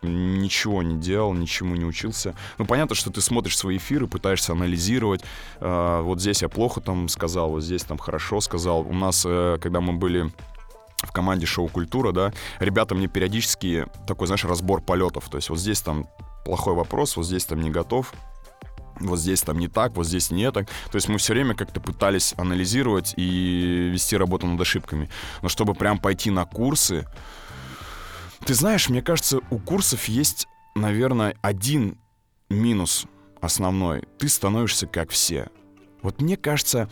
Ничего не делал, ничему не учился. Ну, понятно, что ты смотришь свои эфиры, пытаешься анализировать. Э, вот здесь я плохо там сказал, вот здесь там хорошо сказал. У нас, э, когда мы были в команде шоу «Культура», да, ребята мне периодически такой, знаешь, разбор полетов. То есть вот здесь там плохой вопрос, вот здесь там не готов, вот здесь там не так, вот здесь не так. То есть мы все время как-то пытались анализировать и вести работу над ошибками. Но чтобы прям пойти на курсы... Ты знаешь, мне кажется, у курсов есть, наверное, один минус основной. Ты становишься как все. Вот мне кажется...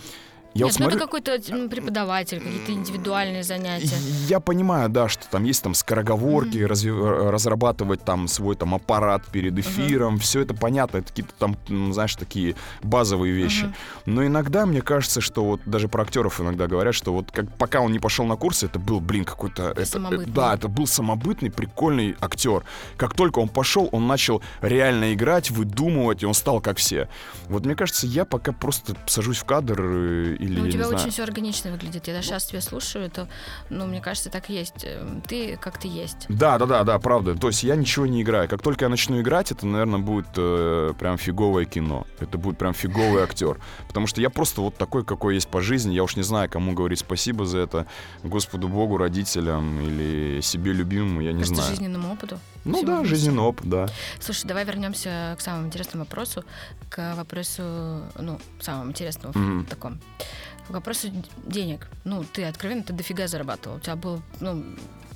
Я Нет, вот смотрю... это какой-то преподаватель, какие-то индивидуальные занятия. Я понимаю, да, что там есть там скороговорки, mm-hmm. разви... разрабатывать там свой там аппарат перед эфиром, mm-hmm. все это понятно, это какие-то там, знаешь, такие базовые вещи. Mm-hmm. Но иногда мне кажется, что вот даже про актеров иногда говорят, что вот как... пока он не пошел на курсы, это был, блин, какой-то... Это... Да, это был самобытный, прикольный актер. Как только он пошел, он начал реально играть, выдумывать, и он стал как все. Вот мне кажется, я пока просто сажусь в кадр и Или, ну, у тебя очень знаю. Все органично выглядит. Я даже сейчас тебя слушаю, то, ну, мне кажется, так и есть. Ты как ты есть. Да, да, да, да, правда. То есть я ничего не играю. Как только я начну играть, это, наверное, будет э, прям фиговое кино. Это будет прям фиговый актер. Потому что я просто вот такой, какой есть по жизни. Я уж не знаю, кому говорить спасибо за это. Господу Богу, родителям или себе любимому, я не Просто знаю. Жизненному опыту? Ну да, жизненный опыт, да. Слушай, давай вернемся к самому интересному вопросу. К вопросу, ну, самому интересному mm-hmm. таком. К вопросу денег. Ну, ты откровенно, ты дофига зарабатывал. У тебя был, ну...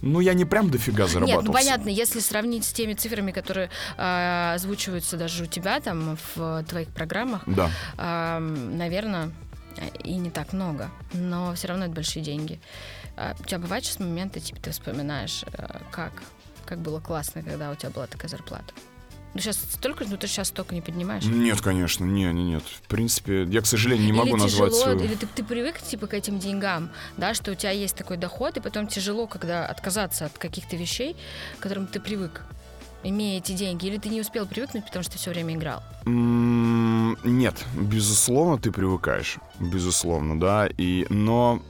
Ну, я не прям дофига зарабатывал. Нет, ну, понятно, если сравнить с теми цифрами, которые э, озвучиваются даже у тебя там в твоих программах, да. э, наверное, и не так много. Но все равно это большие деньги. Э, у тебя бывают сейчас моменты, типа, ты вспоминаешь, э, как, как было классно, когда у тебя была такая зарплата? Ну, сейчас столько, но ты сейчас столько не поднимаешь? Нет, конечно, не, не, нет. В принципе, я, к сожалению, не могу или назвать тяжело, свою... Или ты, ты привык, типа, к этим деньгам, да, что у тебя есть такой доход, и потом тяжело, когда отказаться от каких-то вещей, к которым ты привык, имея эти деньги, или ты не успел привыкнуть, потому что ты все время играл? Mm, нет, безусловно, ты привыкаешь, безусловно, да, и... но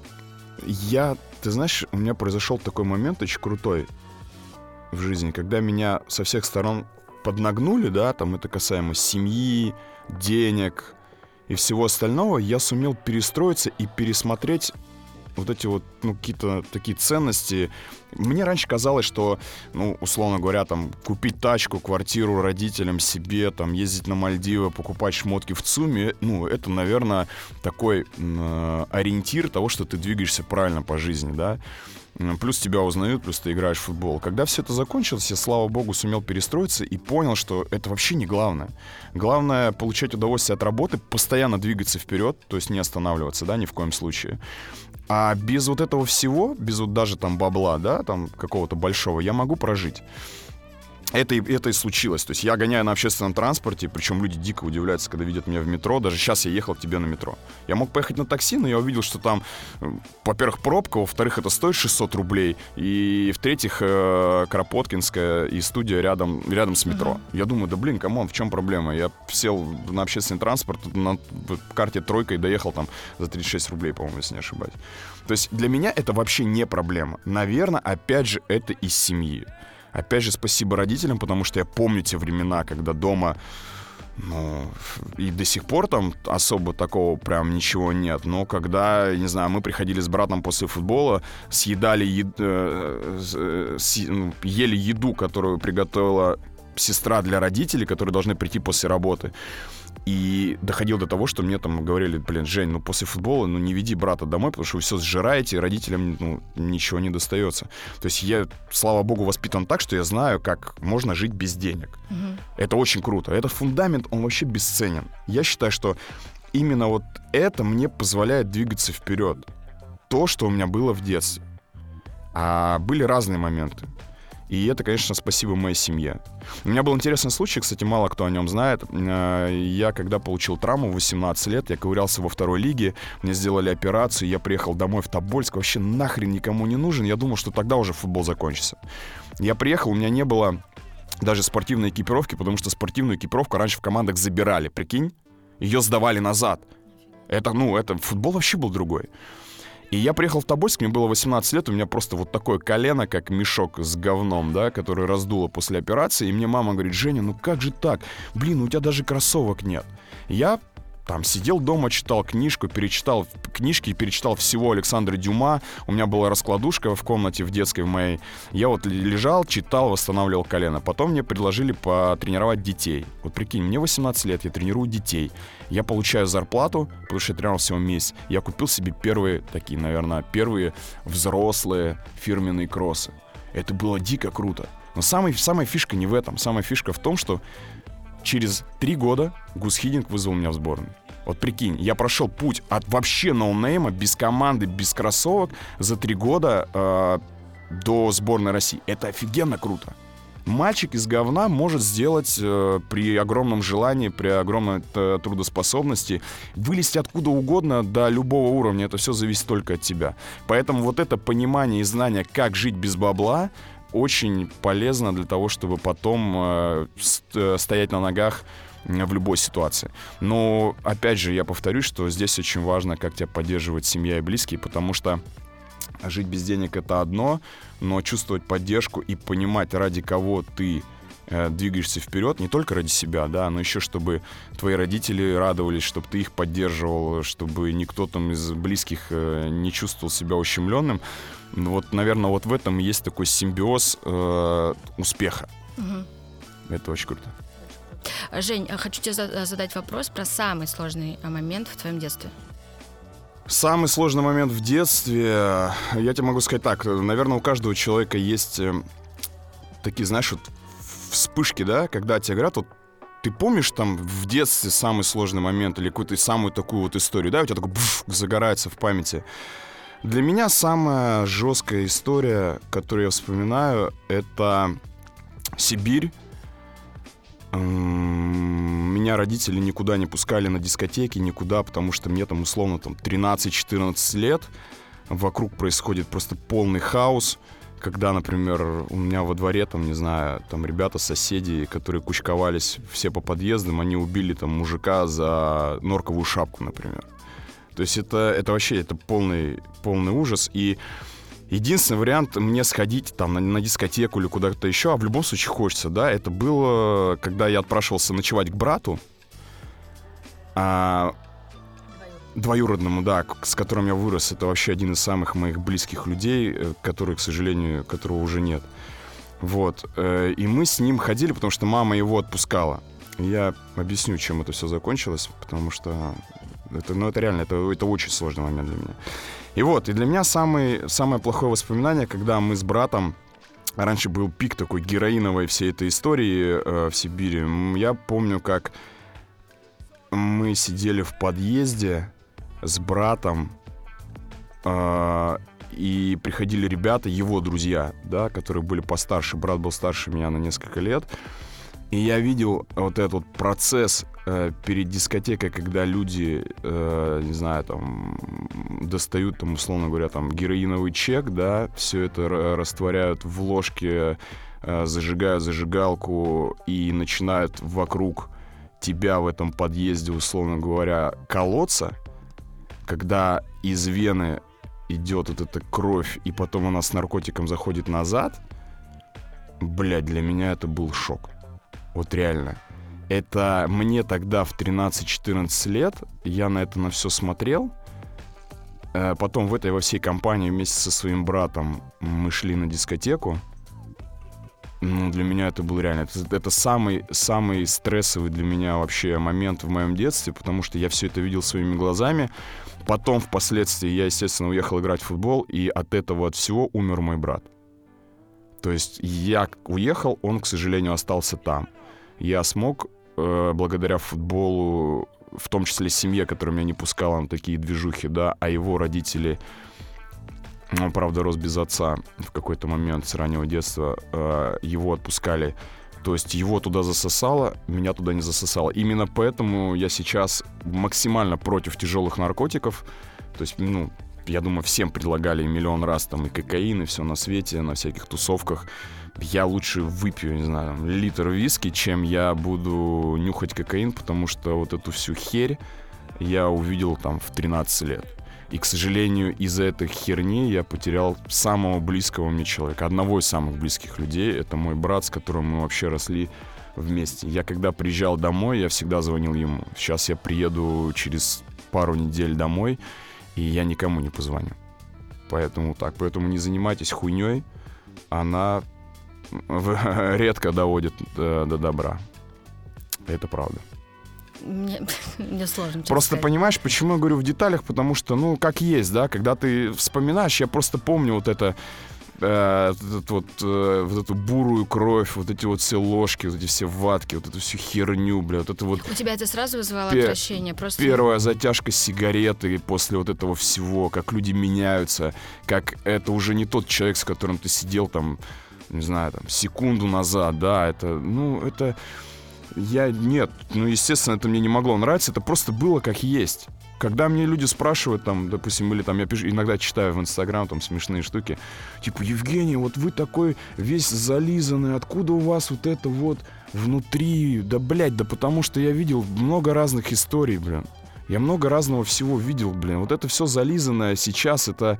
я, ты знаешь, у меня произошел такой момент очень крутой в жизни, когда меня со всех сторон... поднагнули, да, там это касаемо семьи, денег и всего остального, я сумел перестроиться и пересмотреть вот эти вот, ну, какие-то такие ценности. Мне раньше казалось, что, ну, условно говоря, там, купить тачку, квартиру родителям, себе, там, ездить на Мальдивы, покупать шмотки в ЦУМе, ну, это, наверное, такой э, ориентир того, что ты двигаешься правильно по жизни, да. Плюс тебя узнают, плюс ты играешь в футбол. Когда все это закончилось, я, слава богу, сумел перестроиться и понял, что это вообще не главное. Главное — получать удовольствие от работы, постоянно двигаться вперед, то есть не останавливаться, да, ни в коем случае. А без вот этого всего, без вот даже там бабла, да, там какого-то большого, я могу прожить. Это, это и случилось. То есть я гоняю на общественном транспорте, причем люди дико удивляются, когда видят меня в метро. Даже сейчас я ехал к тебе на метро. Я мог поехать на такси, но я увидел, что там, во-первых, пробка, во-вторых, это стоит шестьсот рублей, и, в-третьих, Кропоткинская и студия рядом, рядом с метро. Uh-huh. Я думаю, да блин, камон, в чем проблема? Я сел на общественный транспорт, на карте тройка и доехал там за тридцать шесть рублей, по-моему, если не ошибаюсь. То есть для меня это вообще не проблема. Наверное, опять же, это из семьи. Опять же, спасибо родителям, потому что я помню те времена, когда дома, ну, и до сих пор там особо такого прям ничего нет. Но когда, не знаю, мы приходили с братом после футбола, съедали, е... э... Э... ели еду, которую приготовила сестра для родителей, которые должны прийти после работы. И доходил до того, что мне там говорили: блин, Жень, ну после футбола, ну не веди брата домой, потому что вы все сжираете, и родителям, ну, ничего не достается. То есть я, слава богу, воспитан так, что я знаю, как можно жить без денег. Угу. Это очень круто. Этот фундамент, он вообще бесценен. Я считаю, что именно вот это мне позволяет двигаться вперед. То, что у меня было в детстве. А были разные моменты. И это, конечно, спасибо моей семье. У меня был интересный случай, кстати, мало кто о нем знает. Я, когда получил травму в восемнадцать лет, я ковырялся во второй лиге, мне сделали операцию, я приехал домой в Тобольск, вообще нахрен никому не нужен. Я думал, что тогда уже футбол закончится. Я приехал, у меня не было даже спортивной экипировки, потому что спортивную экипировку раньше в командах забирали, прикинь, ее сдавали назад. Это, ну, это, футбол вообще был другой. И я приехал в Тобольск, мне было восемнадцать лет, у меня просто вот такое колено, как мешок с говном, да, которое раздуло после операции, и мне мама говорит: Женя, ну как же так? Блин, у тебя даже кроссовок нет. Я там сидел дома, читал книжку, перечитал книжки, перечитал всего Александра Дюма, у меня была раскладушка в комнате в детской в моей, я вот лежал, читал, восстанавливал колено. Потом мне предложили потренировать детей. Вот прикинь, мне восемнадцать лет, я тренирую детей. Я получаю зарплату, потому что я тренировал всего месяц. Я купил себе первые, такие, наверное, первые взрослые фирменные кроссы. Это было дико круто. Но самая, самая фишка не в этом. Самая фишка в том, что через три года Гус Хидинг вызвал меня в сборную. Вот прикинь, я прошел путь от вообще ноунейма, без команды, без кроссовок, за три года э, до сборной России. Это офигенно круто. Мальчик из говна может сделать э, при огромном желании, при огромной э, трудоспособности, вылезти откуда угодно до любого уровня. Это все зависит только от тебя. Поэтому вот это понимание и знание, как жить без бабла, очень полезно для того, чтобы потом э, стоять на ногах в любой ситуации. Но, опять же, я повторюсь, что здесь очень важно, как тебя поддерживает семья и близкие, потому что жить без денег — это одно, но чувствовать поддержку и понимать, ради кого ты э, двигаешься вперед, не только ради себя, да, но еще чтобы твои родители радовались, чтобы ты их поддерживал, чтобы никто там из близких э, не чувствовал себя ущемленным. Вот, наверное, вот в этом есть такой симбиоз э, успеха. Угу. Это очень круто. Жень, хочу тебе задать вопрос про самый сложный момент в твоем детстве. Самый сложный момент в детстве, я тебе могу сказать так, наверное, у каждого человека есть такие, знаешь, вот вспышки, да, когда тебе говорят, вот ты помнишь там в детстве самый сложный момент или какую-то самую такую вот историю, да, у тебя такой буф, загорается в памяти. Для меня самая жесткая история, которую я вспоминаю, это Сибирь. Меня родители никуда не пускали на дискотеки, никуда, потому что мне там условно там, тринадцать-четырнадцать лет. Вокруг происходит просто полный хаос. Когда, например, у меня во дворе, там, не знаю, там ребята, соседи, которые кучковались все по подъездам, они убили там мужика за норковую шапку, например. То есть это, это вообще это полный, полный ужас. И единственный вариант мне сходить там на, на дискотеку или куда-то еще, а в любом случае хочется, да, это было, когда я отпрашивался ночевать к брату, а, двоюродному, да, с которым я вырос, это вообще один из самых моих близких людей, который, к сожалению, которого уже нет. Вот, и мы с ним ходили, потому что мама его отпускала. Я объясню, чем это все закончилось, потому что это, ну, это реально, это, это очень сложный момент для меня. И вот, и для меня самый, самое плохое воспоминание, когда мы с братом, раньше был пик такой героиновой всей этой истории э, в Сибири, я помню, как мы сидели в подъезде с братом, э, и приходили ребята, его друзья, да, которые были постарше, брат был старше меня на несколько лет, и я видел вот этот вот процесс э, перед дискотекой, когда люди, э, не знаю, там, достают, там, условно говоря, там, героиновый чек, да, все это р- растворяют в ложке, э, зажигают зажигалку и начинают вокруг тебя в этом подъезде, условно говоря, колоться, когда из вены идет вот эта кровь, и потом она с наркотиком заходит назад. Блядь, для меня это был шок. Вот реально. Это мне тогда в тринадцать-четырнадцать лет, я на это на все смотрел. Потом в этой во всей компании вместе со своим братом мы шли на дискотеку. Ну, для меня это был реально... Это, это самый, самый стрессовый для меня вообще момент в моем детстве, потому что я все это видел своими глазами. Потом, впоследствии, я, естественно, уехал играть в футбол, и от этого, от всего умер мой брат. То есть я уехал, он, к сожалению, остался там. Я смог, э, благодаря футболу, в том числе семье, которая меня не пускала на такие движухи, да, а его родители, он, правда, рос без отца в какой-то момент с раннего детства, э, его отпускали. То есть его туда засосало, меня туда не засосало. Именно поэтому я сейчас максимально против тяжелых наркотиков. То есть, ну, я думаю, всем предлагали миллион раз там и кокаин, и все на свете, на всяких тусовках. Я лучше выпью, не знаю, литр виски, чем я буду нюхать кокаин, потому что вот эту всю херь я увидел там в тринадцать лет. И, к сожалению, из-за этой херни я потерял самого близкого мне человека, одного из самых близких людей. Это мой брат, с которым мы вообще росли вместе. Я когда приезжал домой, я всегда звонил ему. Сейчас я приеду через пару недель домой, и я никому не позвоню. Поэтому так. Поэтому не занимайтесь хуйней. Она редко доводит до добра. Это правда. Мне, мне сложно. Просто сказать. Понимаешь, почему я говорю в деталях, потому что, ну, как есть, да, когда ты вспоминаешь, я просто помню вот это, э, этот вот, э, вот эту бурую кровь, вот эти вот все ложки, вот эти все ватки, вот эту всю херню, бля, вот это вот. У тебя это сразу вызывало пе- отвращение? Просто... Первая затяжка сигареты после вот этого всего, как люди меняются, как это уже не тот человек, с которым ты сидел там, не знаю, там, секунду назад, да, это, ну, это... Я... Нет. Ну, естественно, это мне не могло нравиться. Это просто было как есть. Когда мне люди спрашивают, там, допустим, или там я пишу, иногда читаю в Инстаграм там смешные штуки, типа, Евгений, вот вы такой весь зализанный, откуда у вас вот это вот внутри? Да, блядь, да потому что я видел много разных историй, блин. Я много разного всего видел, блин. Вот это все зализанное сейчас, это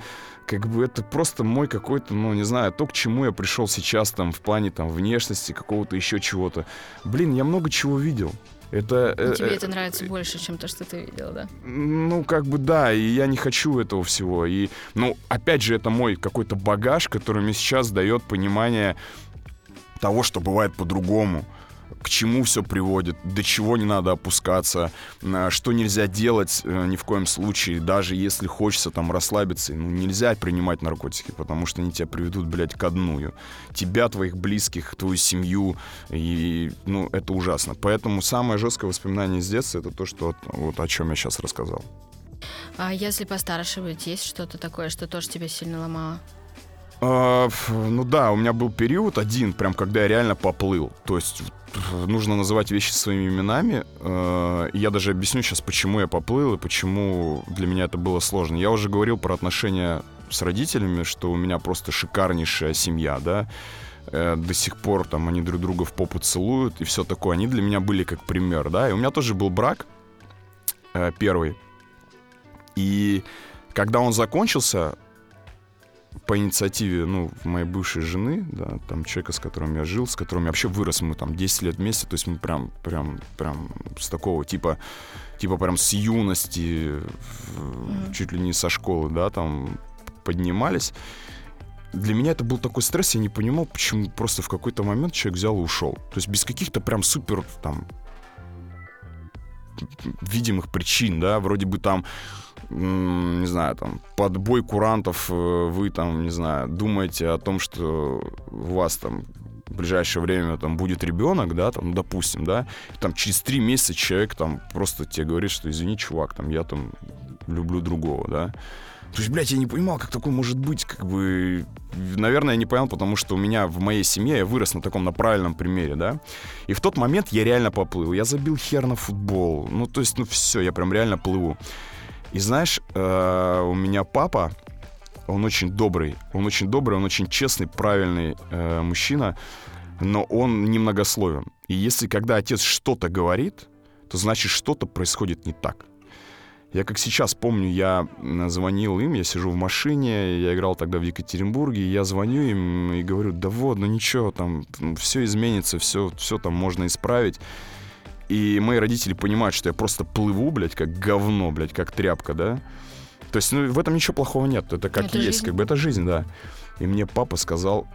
как бы это просто мой какой-то, ну, не знаю, то, к чему я пришел сейчас там в плане там внешности, какого-то еще чего-то. Блин, я много чего видел. Это, э, тебе это нравится э, больше, чем то, что ты видел, да? Ну, как бы да, и я не хочу этого всего. И, ну, опять же, это мой какой-то багаж, который мне сейчас дает понимание того, что бывает по-другому. К чему все приводит, до чего не надо опускаться, что нельзя делать ни в коем случае, даже если хочется там расслабиться. Ну, нельзя принимать наркотики, потому что они тебя приведут, блядь, ко дну. Тебя, твоих близких, твою семью, и, ну, это ужасно. Поэтому самое жесткое воспоминание из детства — это то, что, вот, о чем я сейчас рассказал. А если постарше быть, есть что-то такое, что тоже тебя сильно ломало? Uh, ну да, у меня был период один, прям когда я реально поплыл. То есть нужно называть вещи своими именами. Uh, я даже объясню сейчас, почему я поплыл и почему для меня это было сложно. Я уже говорил про отношения с родителями, что у меня просто шикарнейшая семья, да. Uh, до сих пор там они друг друга в попу целуют и все такое. Они для меня были как пример, да. И у меня тоже был брак uh, первый. И когда он закончился... По инициативе, ну, моей бывшей жены, да, там, человека, с которым я жил, с которым я вообще вырос, мы там десять лет вместе, то есть мы прям, прям, прям с такого типа, типа прям с юности, mm-hmm. чуть ли не со школы, да, там, поднимались. Для меня это был такой стресс, я не понимал, почему просто в какой-то момент человек взял и ушел. То есть без каких-то прям супер, там, видимых причин, да, вроде бы там... не знаю, там, под бой курантов вы, там, не знаю, думаете о том, что у вас, там, в ближайшее время, там, будет ребенок, да, там, допустим, да, и, там, через три месяца человек, там, просто тебе говорит, что, извини, чувак, там, я, там, люблю другого, да. То есть, блядь, я не понимал, как такое может быть, как бы... Наверное, я не понял, потому что у меня в моей семье я вырос на таком, на правильном примере, да. И в тот момент я реально поплыл. Я забил хер на футбол. Ну, то есть, ну, все, я прям реально плыву. И знаешь, э, у меня папа, он очень добрый, он очень добрый, он очень честный, правильный э, мужчина, но он немногословен. И если когда отец что-то говорит, то значит что-то происходит не так. Я как сейчас помню, я звонил им, я сижу в машине, я играл тогда в Екатеринбурге, я звоню им и говорю, да вот, ну ничего, там все изменится, все, все там можно исправить. И мои родители понимают, что я просто плыву, блядь, как говно, блядь, как тряпка, да. То есть, ну, в этом ничего плохого нет. Это как это есть, жизнь. Как бы это жизнь, да. И мне папа сказал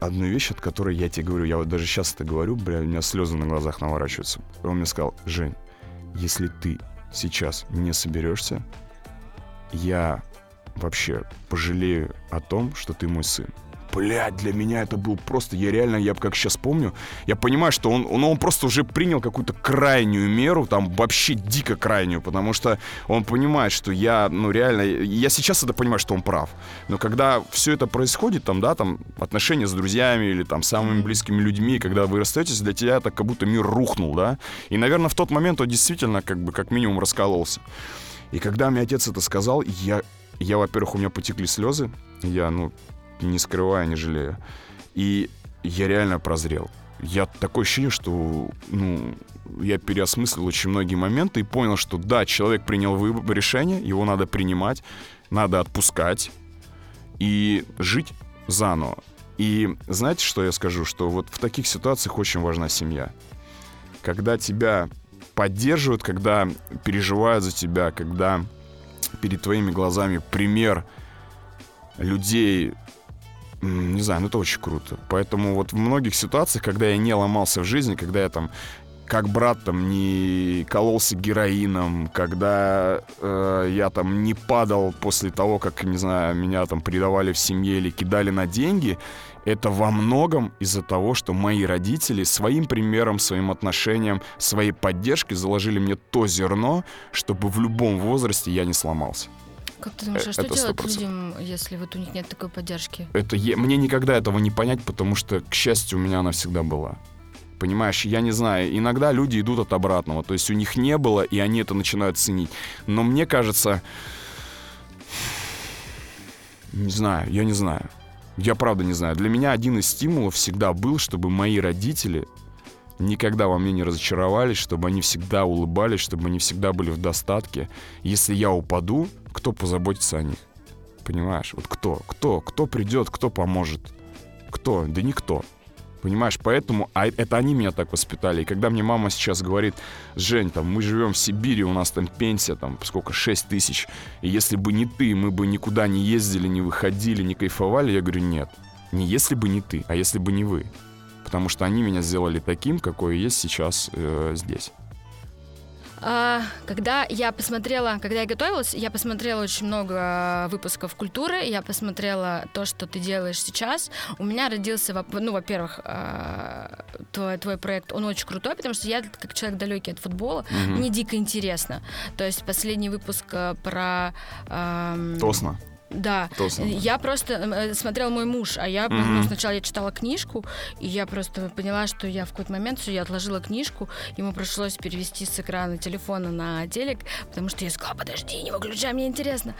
одну вещь, от которой я тебе говорю, я вот даже сейчас это говорю, бля, у меня слезы на глазах наворачиваются. Он мне сказал, Жень, если ты сейчас не соберешься, я вообще пожалею о том, что ты мой сын. Блядь, для меня это был просто... Я реально, я как сейчас помню, я понимаю, что он, он, он просто уже принял какую-то крайнюю меру, там вообще дико крайнюю, потому что он понимает, что я, ну реально... Я сейчас это понимаю, что он прав. Но когда все это происходит, там, да, там, отношения с друзьями или там самыми близкими людьми, когда вы расстаетесь, для тебя это как будто мир рухнул, да? И, наверное, в тот момент он действительно как бы как минимум раскололся. И когда мне отец это сказал, я... я, во-первых, у меня потекли слезы. Я, ну, не скрываю, не жалею. И я реально прозрел. Я такое ощущение, что, ну, я переосмыслил очень многие моменты и понял, что да, человек принял выбор, решение, его надо принимать, надо отпускать и жить заново. И знаете, что я скажу? Что вот в таких ситуациях очень важна семья. Когда тебя поддерживают, когда переживают за тебя, когда перед твоими глазами пример людей, не знаю, ну это очень круто. Поэтому вот в многих ситуациях, когда я не ломался в жизни, когда я там, как брат там, не кололся героином, когда э, я там не падал после того, как, не знаю, меня там предавали в семье или кидали на деньги, это во многом из-за того, что мои родители своим примером, своим отношением, своей поддержкой заложили мне то зерно, чтобы в любом возрасте я не сломался. Как ты думаешь, а что делать людям, если вот у них нет такой поддержки? Это я, мне никогда этого не понять, потому что, к счастью, у меня она всегда была. Понимаешь, я не знаю, иногда люди идут от обратного, то есть у них не было, и они это начинают ценить. Но мне кажется, не знаю, я не знаю. Я правда не знаю. Для меня один из стимулов всегда был, чтобы мои родители никогда во мне не разочаровались, чтобы они всегда улыбались, чтобы они всегда были в достатке. Если я упаду, кто позаботится о них? Понимаешь? Вот кто? Кто? Кто придет? Кто поможет? Кто? Да никто. Понимаешь? Поэтому а это они меня так воспитали. И когда мне мама сейчас говорит: Жень, там, мы живем в Сибири, у нас там пенсия, там, сколько, шесть тысяч. И если бы не ты, мы бы никуда не ездили, не выходили, не кайфовали. Я говорю, нет. Не если бы не ты, а если бы не вы. Потому что они меня сделали таким, какой есть сейчас э, здесь. Когда я посмотрела, когда я готовилась, я посмотрела очень много выпусков «Культуры», я посмотрела то, что ты делаешь сейчас. У меня родился, ну, во-первых, твой, твой проект, он очень крутой, потому что я, как человек далекий от футбола, mm-hmm. мне дико интересно. То есть последний выпуск про... Эм... Тосно. Да, Тосно. Я просто смотрел мой муж, а я mm-hmm. ну, сначала я читала книжку, и я просто поняла, что я в какой-то момент все, я отложила книжку, ему пришлось перевести с экрана телефона на телек, потому что я сказала: подожди, не выключай, мне интересно.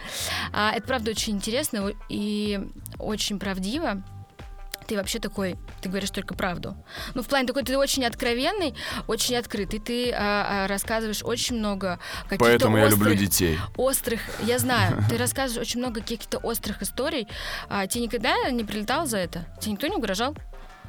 А, это правда очень интересно и очень правдиво. Ты вообще такой, ты говоришь только правду. Ну, в плане такой, ты очень откровенный, очень открытый. Ты а, а, рассказываешь очень много каких-то Поэтому острых... Поэтому я люблю детей. Острых, я знаю. Ты рассказываешь очень много каких-то острых историй. А, тебе никогда не прилетал за это? Тебе никто не угрожал?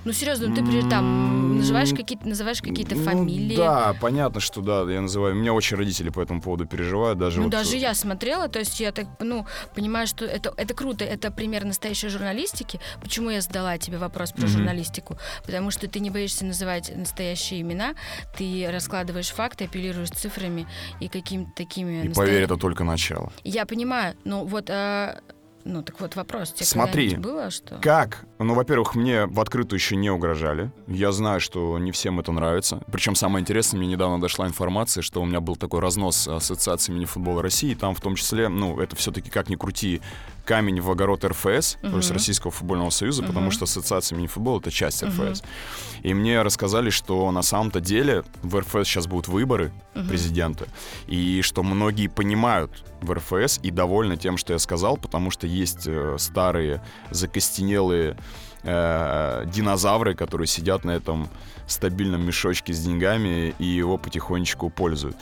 Ну, серьезно, ну, ты при, там называешь какие-то, называешь какие-то ну, фамилии. Да, понятно, что да, я называю. У меня очень родители по этому поводу переживают. Даже ну, вот... даже я смотрела, то есть я так, ну, понимаю, что это, это круто, это пример настоящей журналистики. Почему я задала тебе вопрос про mm-hmm. журналистику? Потому что ты не боишься называть настоящие имена, ты раскладываешь факты, апеллируешь цифрами и какими-то такими... И настоя... поверь, это только начало. Я понимаю, но вот... А... Ну, так вот вопрос. Тебе Смотри, было, что... как? Ну, во-первых, мне в открытую еще не угрожали. Я знаю, что не всем это нравится. Причем самое интересное, мне недавно дошла информация, что у меня был такой разнос Ассоциации мини-футбола России. И там в том числе, ну, это все-таки как ни крути, камень в огород эр эф эс, uh-huh. то есть Российского футбольного союза, uh-huh. потому что Ассоциация мини-футбола — это часть эр эф эс. Uh-huh. И мне рассказали, что на самом-то деле в эр эф эс сейчас будут выборы uh-huh. президента. И что многие понимают в эр эф эс и довольны тем, что я сказал, потому что есть э, старые закостенелые э, динозавры, которые сидят на этом стабильном мешочке с деньгами и его потихонечку пользуют.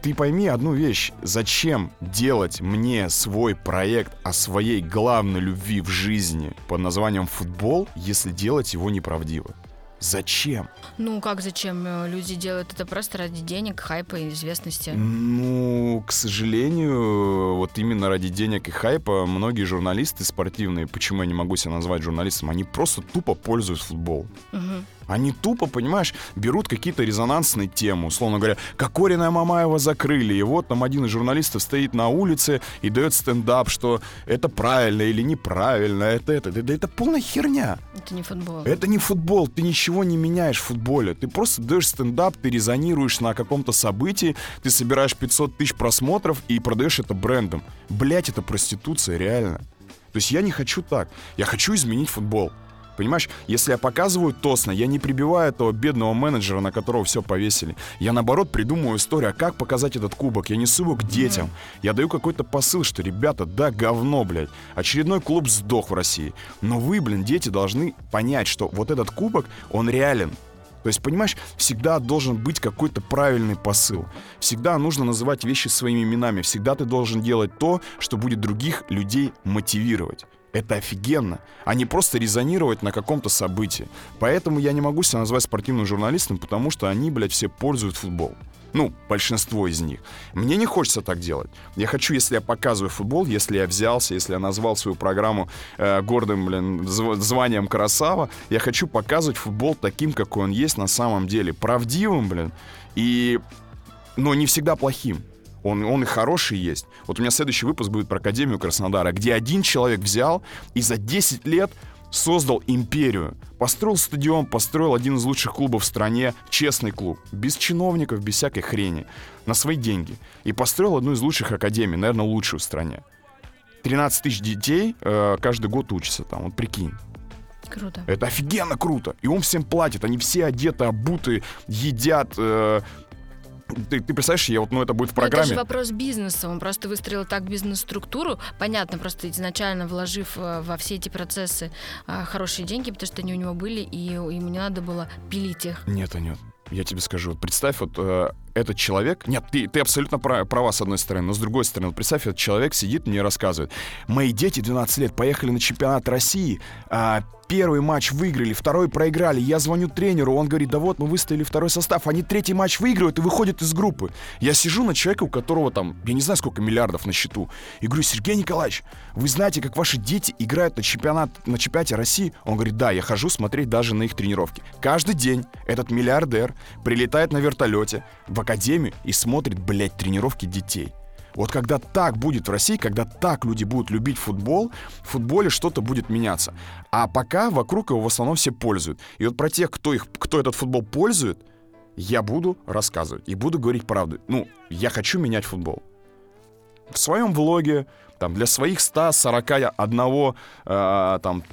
Ты пойми одну вещь. Зачем делать мне свой проект о своей главной любви в жизни под названием «Футбол», если делать его неправдиво? Зачем? Ну, как зачем? Люди делают это просто ради денег, хайпа и известности. Ну, к сожалению, вот именно ради денег и хайпа многие журналисты спортивные, почему я не могу себя назвать журналистом, они просто тупо пользуются футболом. Угу. Они тупо, понимаешь, берут какие-то резонансные темы. Условно говоря, Кокорина и Мамаева закрыли. И вот там один из журналистов стоит на улице и дает стендап, что это правильно или неправильно. Это, это, это, это полная херня. Это не футбол. Это не футбол. Ты ничего не меняешь в футболе. Ты просто даешь стендап, ты резонируешь на каком-то событии, ты собираешь пятьсот тысяч просмотров и продаешь это брендом. Блять, это проституция, реально. То есть я не хочу так. Я хочу изменить футбол. Понимаешь, если я показываю тосно, я не прибиваю этого бедного менеджера, на которого все повесили. Я, наоборот, придумываю историю, а как показать этот кубок. Я несу его к детям. Я даю какой-то посыл, что, ребята, да, говно, блядь. Очередной клуб сдох в России. Но вы, блин, дети должны понять, что вот этот кубок, он реален. То есть, понимаешь, всегда должен быть какой-то правильный посыл. Всегда нужно называть вещи своими именами. Всегда ты должен делать то, что будет других людей мотивировать. Это офигенно, а не просто резонировать на каком-то событии. Поэтому я не могу себя назвать спортивным журналистом, потому что они, блядь, все пользуют футбол. Ну, большинство из них. Мне не хочется так делать. Я хочу, если я показываю футбол, если я взялся, если я назвал свою программу э, гордым, блин, зв- званием «Красава», я хочу показывать футбол таким, какой он есть на самом деле. Правдивым, блин, и... но не всегда плохим. Он, он и хороший есть. Вот у меня следующий выпуск будет про Академию Краснодара, где один человек взял и за десять лет создал империю. Построил стадион, построил один из лучших клубов в стране. Честный клуб. Без чиновников, без всякой хрени. На свои деньги. И построил одну из лучших академий. Наверное, лучшую в стране. тринадцать тысяч детей э, каждый год учатся там. Вот прикинь. Круто. Это офигенно круто. И он всем платит. Они все одеты, обуты, едят... Э, Ты, ты представляешь, я вот, ну, это будет в программе. Это же вопрос бизнеса. Он просто выстроил так бизнес-структуру. Понятно, просто изначально вложив во все эти процессы а, хорошие деньги, потому что они у него были, и ему не надо было пилить их. Нет, нет. Я тебе скажу, вот представь, вот э, этот человек... Нет, ты, ты абсолютно права, с одной стороны, но с другой стороны, вот представь, этот человек сидит, мне рассказывает. Мои дети двенадцать лет поехали на чемпионат России, э, первый матч выиграли, второй проиграли. Я звоню тренеру, он говорит, да вот, мы выставили второй состав. Они третий матч выигрывают и выходят из группы. Я сижу на человека, у которого там, я не знаю, сколько миллиардов на счету, и говорю, Сергей Николаевич, вы знаете, как ваши дети играют на, чемпионат, на чемпионате России? Он говорит, да, я хожу смотреть даже на их тренировки. Каждый день этот миллиардер прилетает на вертолете в академию и смотрит, блядь, тренировки детей. Вот когда так будет в России, когда так люди будут любить футбол, в футболе что-то будет меняться. А пока вокруг его в основном все пользуют. И вот про тех, кто, их, кто этот футбол пользует, я буду рассказывать и буду говорить правду. Ну, я хочу менять футбол. В своем влоге, там, для своих ста сорока одного э, там,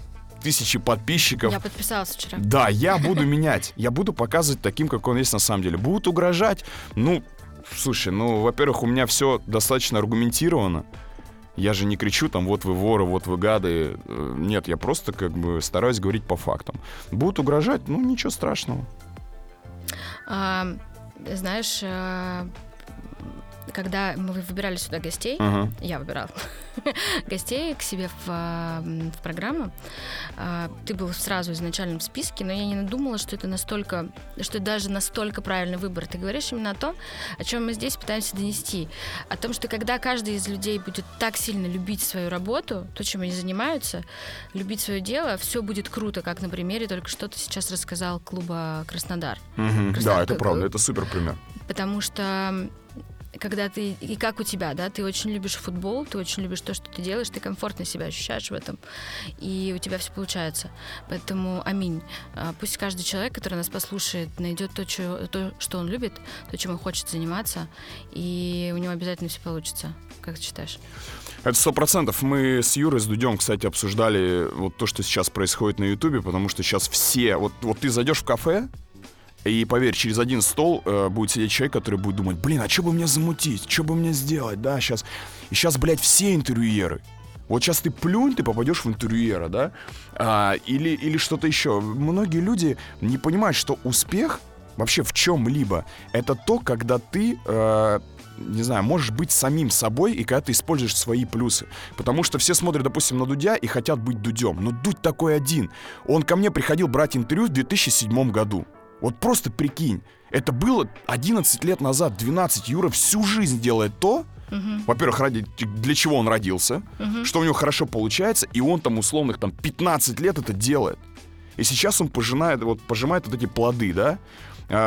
тысячи подписчиков. Я подписалась вчера. Да, я буду менять. Я буду показывать таким, как он есть на самом деле. Будут угрожать, ну... Слушай, ну, во-первых, у меня все достаточно аргументировано. Я же не кричу там, вот вы воры, вот вы гады. Нет, я просто как бы стараюсь говорить по фактам. Будут угрожать, ну, ничего страшного. А, знаешь, когда мы выбирали сюда гостей, ага. я выбирала гостей к себе в, в программу, ты был сразу изначально в списке, но я не надумала, что это настолько, что даже настолько правильный выбор. Ты говоришь именно о том, о чем мы здесь пытаемся донести. О том, что когда каждый из людей будет так сильно любить свою работу, то, чем они занимаются, любить свое дело, все будет круто, как на примере только что ты сейчас рассказал клуба Краснодар. Угу. Краснодар. Да, это правда, это супер пример. Потому что... Когда ты, и как у тебя, да, ты очень любишь футбол, ты очень любишь то, что ты делаешь, ты комфортно себя ощущаешь в этом, и у тебя все получается. Поэтому аминь. Пусть каждый человек, который нас послушает, найдет то, что, то, что он любит, то, чем он хочет заниматься, и у него обязательно все получится. Как ты считаешь? Это сто процентов. Мы с Юрой, с Дудем, кстати, обсуждали вот то, что сейчас происходит на Ютубе, потому что сейчас все... Вот, вот ты зайдешь в кафе, и поверь, через один стол э, будет сидеть человек, который будет думать, блин, а что бы мне замутить, что бы мне сделать, да, сейчас. И сейчас, блядь, все интервьюеры. Вот сейчас ты плюнь, ты попадешь в интервьюера, да, а, или, или что-то еще. Многие люди не понимают, что успех вообще в чем-либо — это то, когда ты... Э, не знаю, можешь быть самим собой, и когда ты используешь свои плюсы. Потому что все смотрят, допустим, на Дудя и хотят быть Дудем. Но Дудь такой один. Он ко мне приходил брать интервью в две тысячи седьмом году. Вот просто прикинь, это было одиннадцать лет назад, двенадцать. Юра всю жизнь делает то, uh-huh. во-первых, ради, для чего он родился, uh-huh. что у него хорошо получается, и он там условных там, пятнадцать лет это делает. И сейчас он пожинает, вот, пожимает вот эти плоды, да,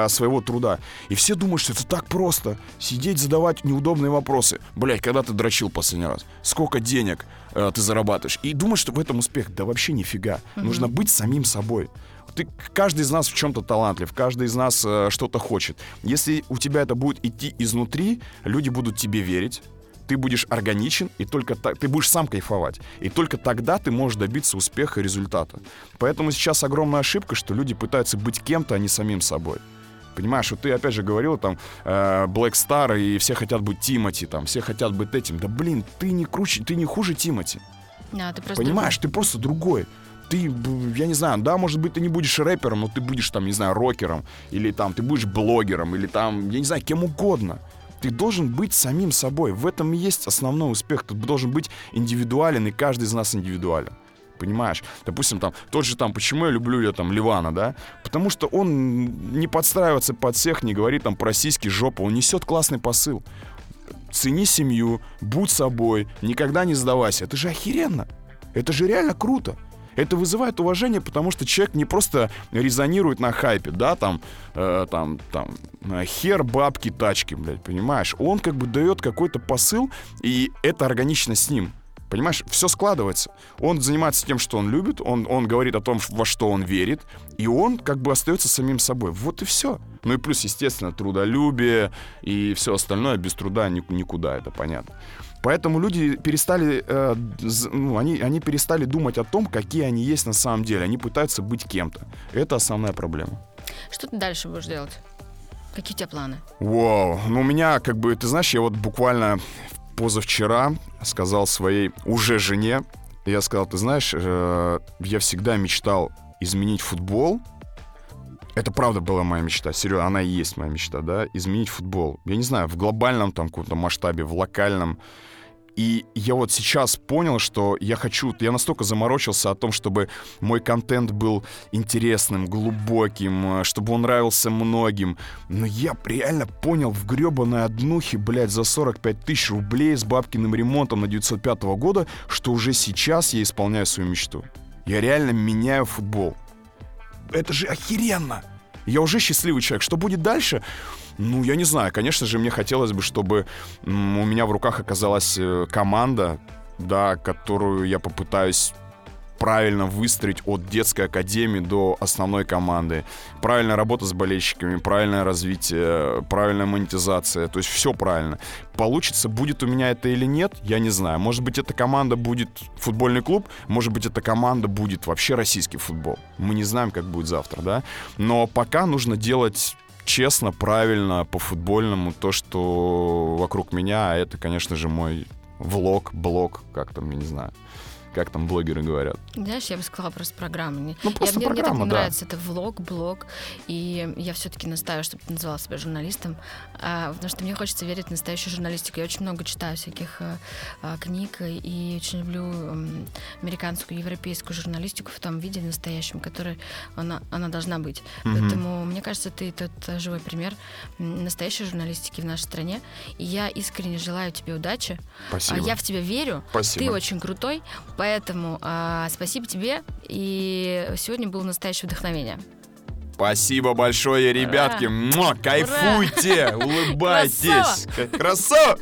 своего труда. И все думают, что это так просто. Сидеть, задавать неудобные вопросы. Блять, когда ты дрочил последний раз? Сколько денег э, ты зарабатываешь? И думаешь, что в этом успех. Да вообще нифига. Uh-huh. Нужно быть самим собой. Ты, каждый из нас в чем-то талантлив, каждый из нас э, что-то хочет. Если у тебя это будет идти изнутри, люди будут тебе верить, ты будешь органичен, и только так, ты будешь сам кайфовать. И только тогда ты можешь добиться успеха и результата. Поэтому сейчас огромная ошибка, что люди пытаются быть кем-то, а не самим собой. Понимаешь, вот ты опять же говорил, там, Black Star, и все хотят быть Тимати, там, все хотят быть этим. Да блин, ты не круче, ты не хуже Тимати. Да, ты просто понимаешь, другой. Ты просто другой. Ты, я не знаю, да, может быть, ты не будешь рэпером, но ты будешь, там, не знаю, рокером, или там, ты будешь блогером, или там, я не знаю, кем угодно. Ты должен быть самим собой. В этом и есть основной успех. Ты должен быть индивидуален, и каждый из нас индивидуален. Понимаешь? Допустим, там, тот же, там, почему я люблю я, там, Ливана, да? Потому что он не подстраивается под всех, не говорит, там, про сиськи, жопу. Он несет классный посыл. Цени семью, будь собой, никогда не сдавайся. Это же охеренно. Это же реально круто. Это вызывает уважение, потому что человек не просто резонирует на хайпе, да, там, э, там, там, хер, бабки, тачки, блядь, понимаешь? Он как бы дает какой-то посыл, и это органично с ним. Понимаешь, все складывается. Он занимается тем, что он любит, он, он говорит о том, во что он верит, и он как бы остается самим собой. Вот и все. Ну и плюс, естественно, трудолюбие и все остальное. Без труда никуда, это понятно. Поэтому люди перестали, э, ну, они, они перестали думать о том, какие они есть на самом деле. Они пытаются быть кем-то. Это основная проблема. Что ты дальше будешь делать? Какие у тебя планы? Вау, ну у меня как бы, ты знаешь, я вот буквально... позавчера сказал своей уже жене, я сказал, ты знаешь, э, я всегда мечтал изменить футбол. Это правда была моя мечта, серьезно, она и есть моя мечта, да, изменить футбол. Я не знаю, в глобальном там каком-то масштабе, в локальном. И я вот сейчас понял, что я хочу, я настолько заморочился о том, чтобы мой контент был интересным, глубоким, чтобы он нравился многим. Но я реально понял в гребаной однухе, блядь, за сорок пять тысяч рублей с бабкиным ремонтом на девятьсот пятого года, что уже сейчас я исполняю свою мечту. Я реально меняю футбол. Это же охеренно! Я уже счастливый человек. Что будет дальше? Ну, я не знаю. Конечно же, мне хотелось бы, чтобы у меня в руках оказалась команда, да, которую я попытаюсь правильно выстроить от детской академии до основной команды. Правильная работа с болельщиками, правильное развитие, правильная монетизация. То есть все правильно. Получится, будет у меня это или нет, я не знаю. Может быть, эта команда будет футбольный клуб, может быть, эта команда будет вообще российский футбол. Мы не знаем, как будет завтра, да? Но пока нужно делать... честно, правильно, по-футбольному то, что вокруг меня, а это, конечно же, мой влог, блог, как там, я не знаю, как там блогеры говорят. Знаешь, я бы сказала просто программу. Ну, просто я, программа, мне, мне так да. нравится, это влог, блог, и я все-таки настаиваю, чтобы ты называла себя журналистом, а, потому что мне хочется верить в настоящую журналистику. Я очень много читаю всяких а, книг, и очень люблю американскую, европейскую журналистику в том виде настоящем, который она, она должна быть. Mm-hmm. Поэтому, мне кажется, ты тот живой пример настоящей журналистики в нашей стране, и я искренне желаю тебе удачи. Спасибо. Я в тебя верю. Спасибо. Ты очень крутой, поэтому э, спасибо тебе, и сегодня было настоящее вдохновение. Спасибо большое, ребятки. Ура! Кайфуйте, Ура! Улыбайтесь. Красава!